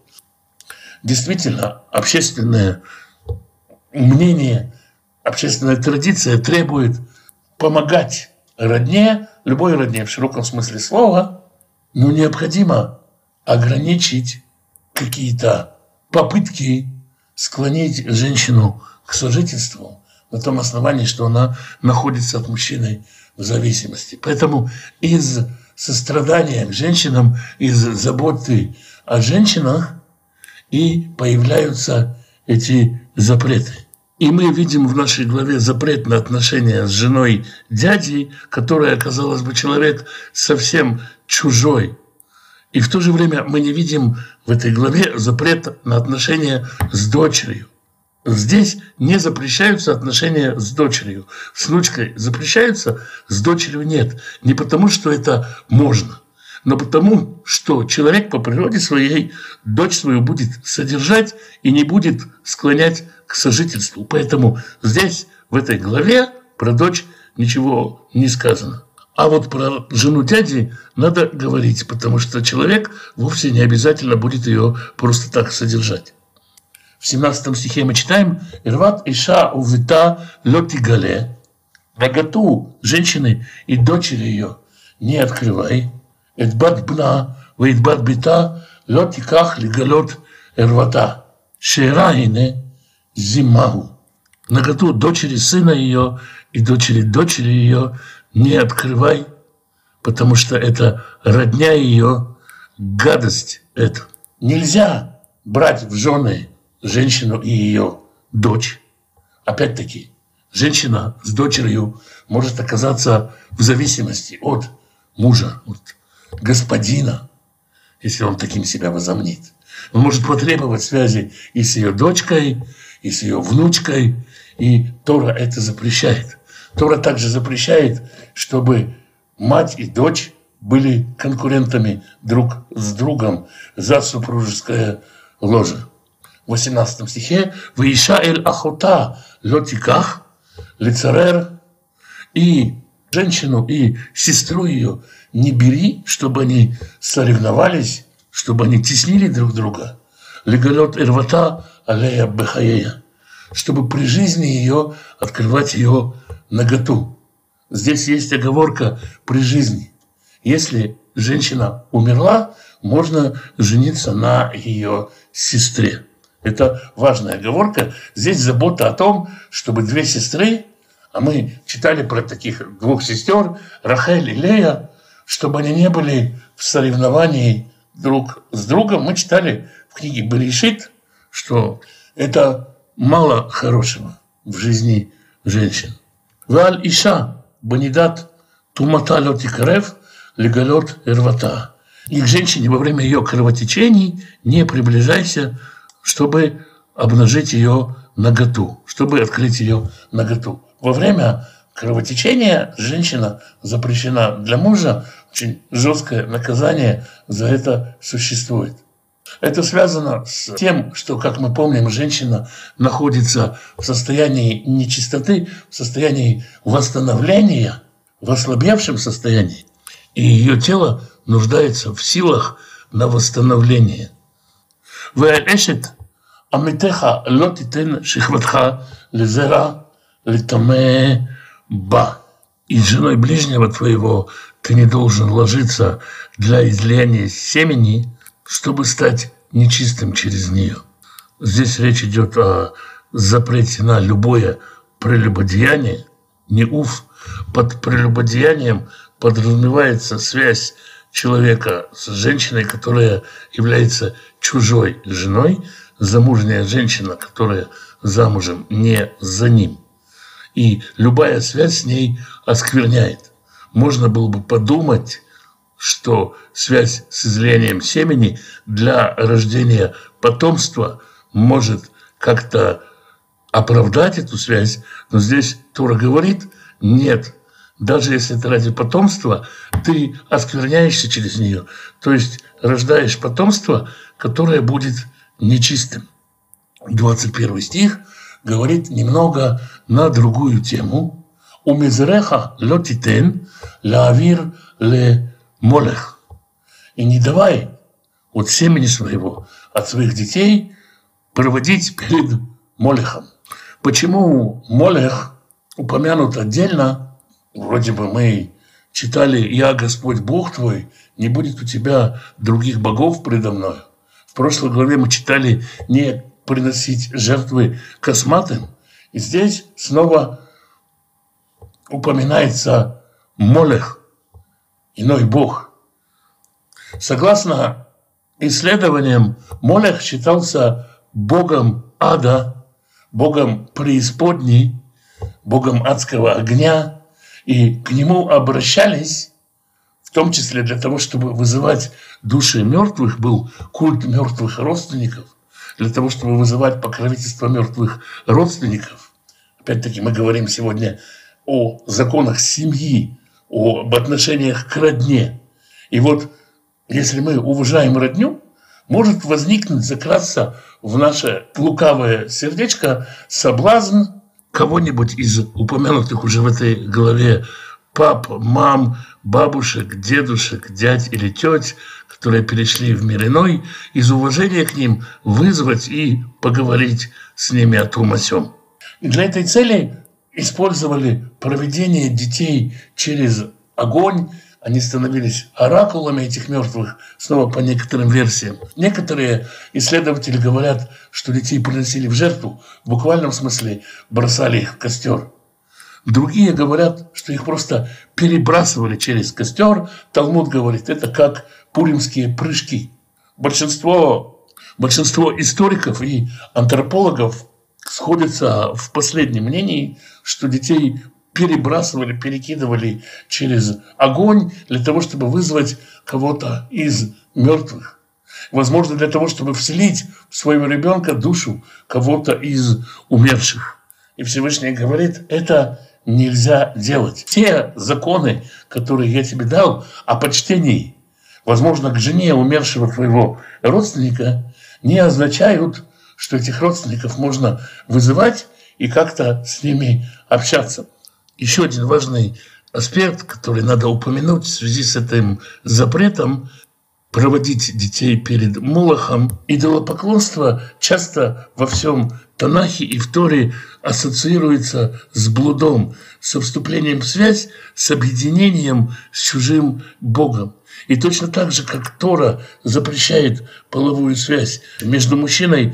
Действительно, общественное мнение, общественная традиция требует помогать родне, любой родне в широком смысле слова, но необходимо ограничить какие-то попытки склонить женщину к сожительству на том основании, что она находится от мужчины в зависимости. Поэтому из сострадания к женщинам, из заботы о женщинах и появляются эти запреты. И мы видим в нашей главе запрет на отношения с женой дяди, которая, казалось бы, человек совсем чужой. И в то же время мы не видим в этой главе запрет на отношения с дочерью. Здесь не запрещаются отношения с дочерью. С внучкой запрещаются, с дочерью нет. Не потому, что это можно, но потому, что человек по природе своей дочь свою будет содержать и не будет склонять к сожительству. Поэтому здесь, в этой главе, про дочь ничего не сказано. А вот про жену дяди надо говорить, потому что человек вовсе не обязательно будет ее просто так содержать. В 17 стихе мы читаем «Ирват иша увита лотигале» «Наготу женщины и дочери ее не открывай». «Эдбат бна, вэдбат бита, лотиках легалот эрвата, шераине зиммаху». Наготу дочери сына ее и дочери ее не открывай, потому что это родня ее, гадость это. Нельзя брать в жены женщину и ее дочь. Опять-таки, женщина с дочерью может оказаться в зависимости от мужа, от господина, если он таким себя возомнит. Он может потребовать связи и с ее дочкой, и с ее внучкой, и Тора это запрещает. Тора также запрещает, чтобы мать и дочь были конкурентами друг с другом за супружеское ложе. В 18 стихе «Ваиша эль ахута лотиках лицарер» и женщину и сестру ее не бери, чтобы они соревновались, чтобы они теснили друг друга. Легалет ирвата алея бехаея, чтобы при жизни ее открывать ее наготу. Здесь есть оговорка «при жизни». Если женщина умерла, можно жениться на ее сестре. Это важная оговорка. Здесь забота о том, чтобы две сестры, а мы читали про таких двух сестер, Рахель и Лея, чтобы они не были в соревновании друг с другом. Мы читали в книге Берешит, что это мало хорошего в жизни женщин. «Вааль иша банидат тумата лотикрев легалет эрвата». И к женщине во время ее кровотечений не приближайся, чтобы обнажить ее наготу, чтобы открыть ее наготу. Во время кровотечение, женщина запрещена для мужа, очень жесткое наказание за это существует. Это связано с тем, что, как мы помним, женщина находится в состоянии нечистоты, в состоянии восстановления, в ослабевшем состоянии, и ее тело нуждается в силах на восстановление. «Ваэшет амитеха лотитен шихватха лизера литаме ба». «И с женой ближнего твоего ты не должен ложиться для излияния семени, чтобы стать нечистым через нее». Здесь речь идет о запрете на любое прелюбодеяние, неуф. Под прелюбодеянием подразумевается связь человека с женщиной, которая является чужой женой, замужняя женщина, которая замужем не за ним. И любая связь с ней оскверняет. Можно было бы подумать, что связь с излиянием семени для рождения потомства может как-то оправдать эту связь, но здесь Тора говорит: нет, даже если это ради потомства, ты оскверняешься через нее, то есть рождаешь потомство, которое будет нечистым. 21 стих говорит немного на другую тему. «Умизреха лотитен лавир ле молех». И не давай от семени своего, от своих детей проводить перед молехом. Почему молех упомянут отдельно? Вроде бы мы читали: «Я Господь Бог твой, не будет у тебя других богов предо мной». В прошлой главе мы читали: «Не приносить жертвы косматым». И здесь снова упоминается молех, иной бог. Согласно исследованиям, молех считался богом ада, богом преисподней, богом адского огня, и к нему обращались, в том числе для того, чтобы вызывать души мертвых, был культ мертвых родственников, для того, чтобы вызывать покровительство мертвых родственников. Опять-таки мы говорим сегодня о законах семьи, об отношениях к родне. И вот если мы уважаем родню, может возникнуть, закрасться в наше лукавое сердечко соблазн кого-нибудь из упомянутых уже в этой главе пап, мам, бабушек, дедушек, дядь или теть, которые перешли в мир иной, из уважения к ним вызвать и поговорить с ними о том о сём. И для этой цели использовали проведение детей через огонь, они становились оракулами этих мертвых, снова по некоторым версиям. Некоторые исследователи говорят, что детей приносили в жертву, в буквальном смысле бросали их в костер. Другие говорят, что их просто перебрасывали через костер. Талмуд говорит, это как пуримские прыжки. Большинство историков и антропологов сходятся в последнем мнении, что детей перебрасывали, перекидывали через огонь для того, чтобы вызвать кого-то из мертвых. Возможно, для того, чтобы вселить в своего ребенка душу кого-то из умерших. И Всевышний говорит, это нельзя делать. Те законы, которые я тебе дал, о почтении, возможно, к жене умершего твоего родственника, не означают, что этих родственников можно вызывать и как-то с ними общаться. Еще один важный аспект, который надо упомянуть в связи с этим запретом проводить детей перед молохом. Идолопоклонство часто во всем Танахе и в Торе ассоциируется с блудом, со вступлением в связь, с объединением с чужим богом. И точно так же, как Тора запрещает половую связь между мужчиной,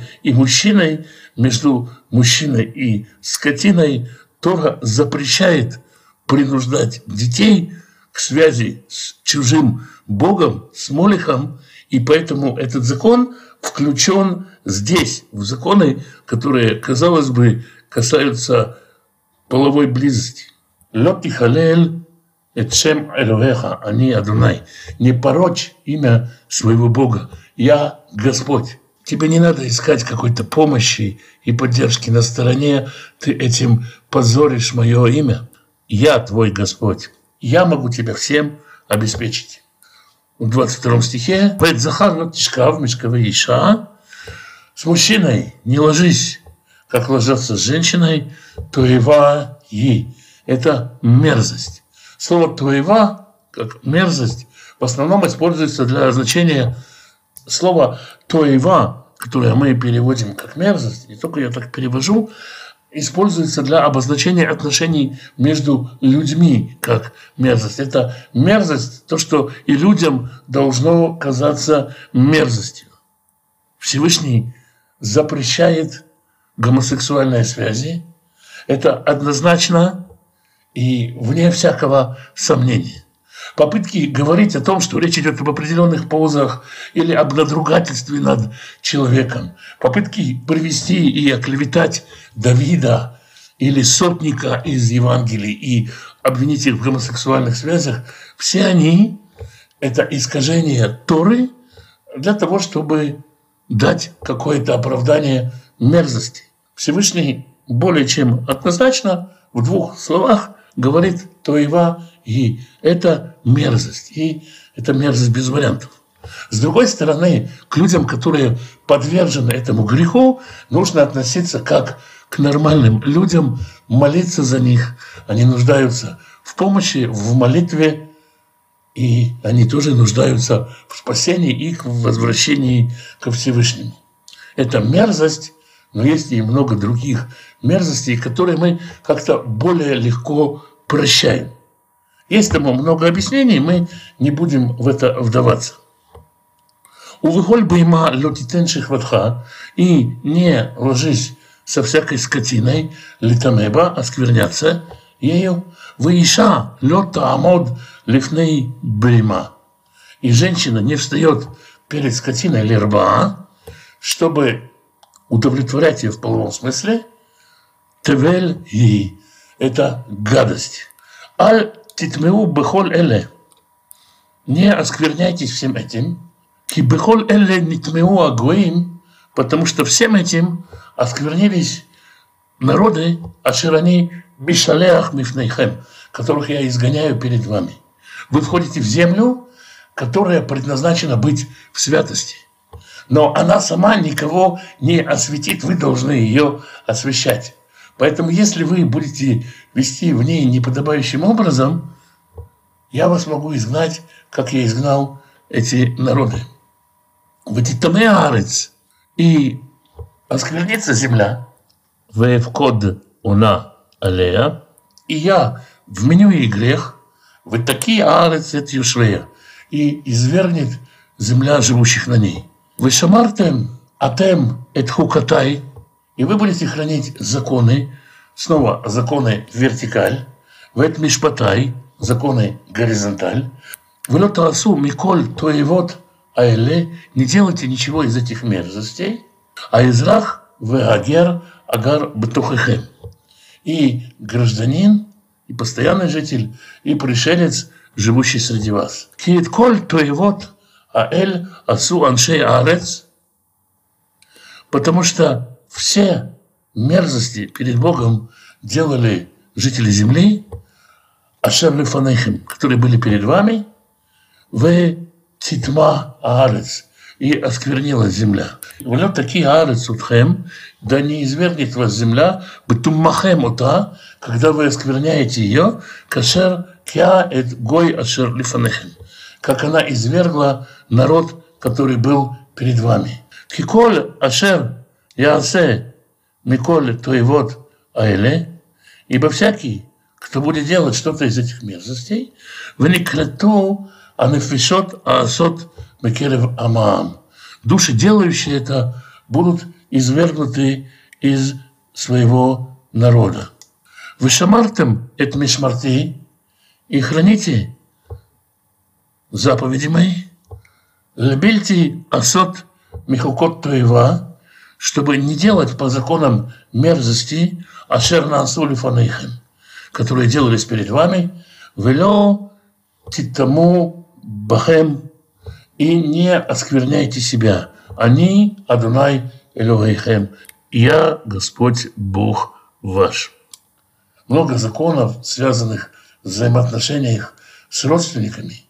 между мужчиной и скотиной, Тора запрещает принуждать детей к связи с чужим богом, с молехом, и поэтому этот закон включен здесь, в законы, которые, казалось бы, касаются половой близости. «Ло тихалель Эдшем Элоэха, ани Адонай». «Не порочь имя своего Бога. Я Господь». Тебе не надо искать какой-то помощи и поддержки на стороне. Ты этим позоришь мое имя. «Я твой Господь, я могу тебя всем обеспечить». В 22 стихе «С мужчиной не ложись, как ложатся с женщиной, туева ей». Это мерзость. Слово «туева» как мерзость в основном используется для значения слова «туева», которое мы переводим как мерзость, не только я так перевожу, используется для обозначения отношений между людьми как мерзость. Это мерзость, то, что и людям должно казаться мерзостью. Всевышний запрещает гомосексуальные связи. Это однозначно и вне всякого сомнения. Попытки говорить о том, что речь идет об определенных позах или об надругательстве над человеком, попытки привести и оклеветать Давида или сотника из Евангелий и обвинить их в гомосексуальных связях, все они – это искажение Торы для того, чтобы дать какое-то оправдание мерзости. Всевышний более чем однозначно в двух словах говорит «тоева», и это мерзость, и это мерзость без вариантов. С другой стороны, к людям, которые подвержены этому греху, нужно относиться как к нормальным людям, молиться за них. Они нуждаются в помощи, в молитве, и они тоже нуждаются в спасении и в возвращении ко Всевышнему. Это мерзость, но есть и много других мерзостей, которые мы как-то более легко прощаем. Есть тому много объяснений, мы не будем в это вдаваться. «Увыхоль бейма лотитенших ватха» и «не ложись со всякой скотиной литамеба, оскверняться ею, выиша лота амод лифней бейма». И женщина не встает перед скотиной лерба, чтобы удовлетворять ее в половом смысле. «Тевель и» – это гадость. «Аль титмеу бехоль эле» – не оскверняйтесь всем этим. «Ки бехоль эле нитмеу агоим» – потому что всем этим осквернились народы аширани бешалеах мифнейхем, которых я изгоняю перед вами. Вы входите в землю, которая предназначена быть в святости. Но она сама никого не осветит, вы должны ее освещать. Поэтому, если вы будете вести в ней неподобающим образом, я вас могу изгнать, как я изгнал эти народы. Ватитаме арец, и осквернится земля, вэвкод она алея, и я вменю ей грех, ватаки арец эт юшрея, и извергнет земля живущих на ней. «Вы шамартем атем эдхукатай», и вы будете хранить законы, снова законы вертикаль, вэт мишпатай, законы горизонталь, «Вы лотаасу миколь тоевот аэле», не делайте ничего из этих мерзостей, «а израх вэгагер агар бтухэхэм», и гражданин, и постоянный житель, и пришелец, живущий среди вас. «Киэт коль тоевот аэль асу аншей арец», потому что все мерзости перед Богом делали жители земли, ашер лифанейхем, которые были перед вами, ве титма аарец, и осквернилась земля. «Влет таки аарец утхэм», да не извергнет вас земля, бтуммахэм ута, когда вы оскверняете ее, кашер кя эт гой ашер лифанейхем, как она извергла народ, который был перед вами. «Киколь ашер яасе миколь тоевот аэле», ибо всякий, кто будет делать что-то из этих мерзостей, вникрету анефишот аасот мекерев амаам, души, делающие это, будут извергнуты из своего народа. «Вы шамартем эт мишмарти», и храните заповеди мои, «Лебильти асот михукот тоева», чтобы не делать по законам мерзости, «Ашер наасу лифанейхем», которые делались перед вами, «Велё титаму бахэм», и не оскверняйте себя. «Ани Адонай элогейхем», я Господь Бог ваш. много законов, связанных с взаимоотношениями с родственниками,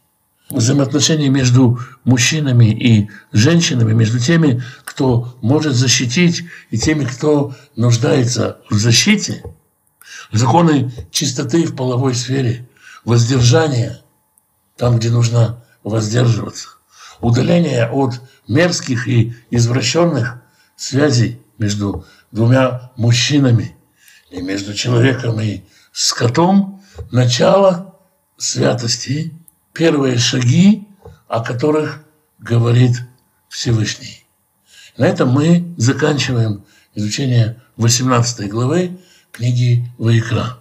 взаимоотношения между мужчинами и женщинами, между теми, кто может защитить, и теми, кто нуждается в защите, законы чистоты в половой сфере, воздержание там, где нужно воздерживаться, удаление от мерзких и извращенных связей между двумя мужчинами и между человеком и скотом, начало святости, первые шаги, о которых говорит Всевышний. На этом мы заканчиваем изучение 18 главы книги Ваикра.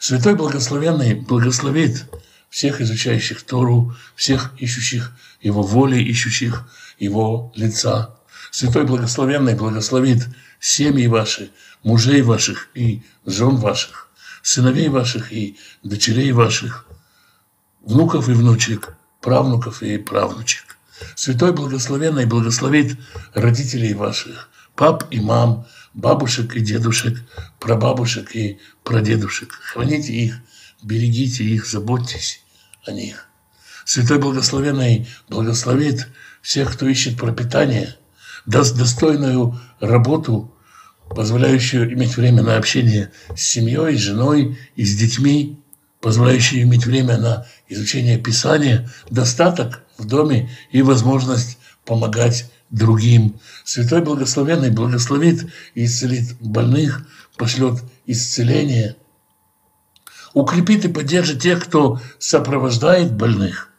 Святой Благословенный благословит всех изучающих Тору, всех ищущих Его воли, ищущих Его лица. Святой Благословенный благословит семьи ваши, мужей ваших и жен ваших, сыновей ваших и дочерей ваших, внуков и внучек, правнуков и правнучек. Святой Благословенный благословит родителей ваших, пап и мам, бабушек и дедушек, прабабушек и прадедушек. Храните их, берегите их, заботьтесь о них. Святой Благословенный благословит всех, кто ищет пропитание, даст достойную работу, позволяющую иметь время на общение с семьей, с женой и с детьми, позволяющую иметь время на изучение Писания, достаток в доме и возможность помогать другим. Святой Благословенный благословит и исцелит больных, пошлет исцеление, укрепит и поддержит тех, кто сопровождает больных,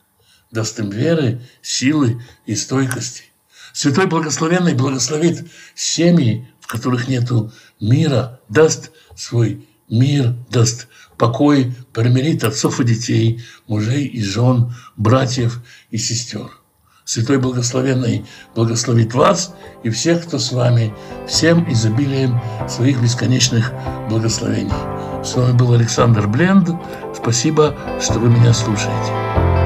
даст им веры, силы и стойкости. Святой Благословенный благословит семьи, в которых нету мира, даст свой мир, даст покой, примирит отцов и детей, мужей и жен, братьев и сестер. Святой Благословенный благословит вас и всех, кто с вами, всем изобилием своих бесконечных благословений. С вами был Александр Бленд. Спасибо, что вы меня слушаете.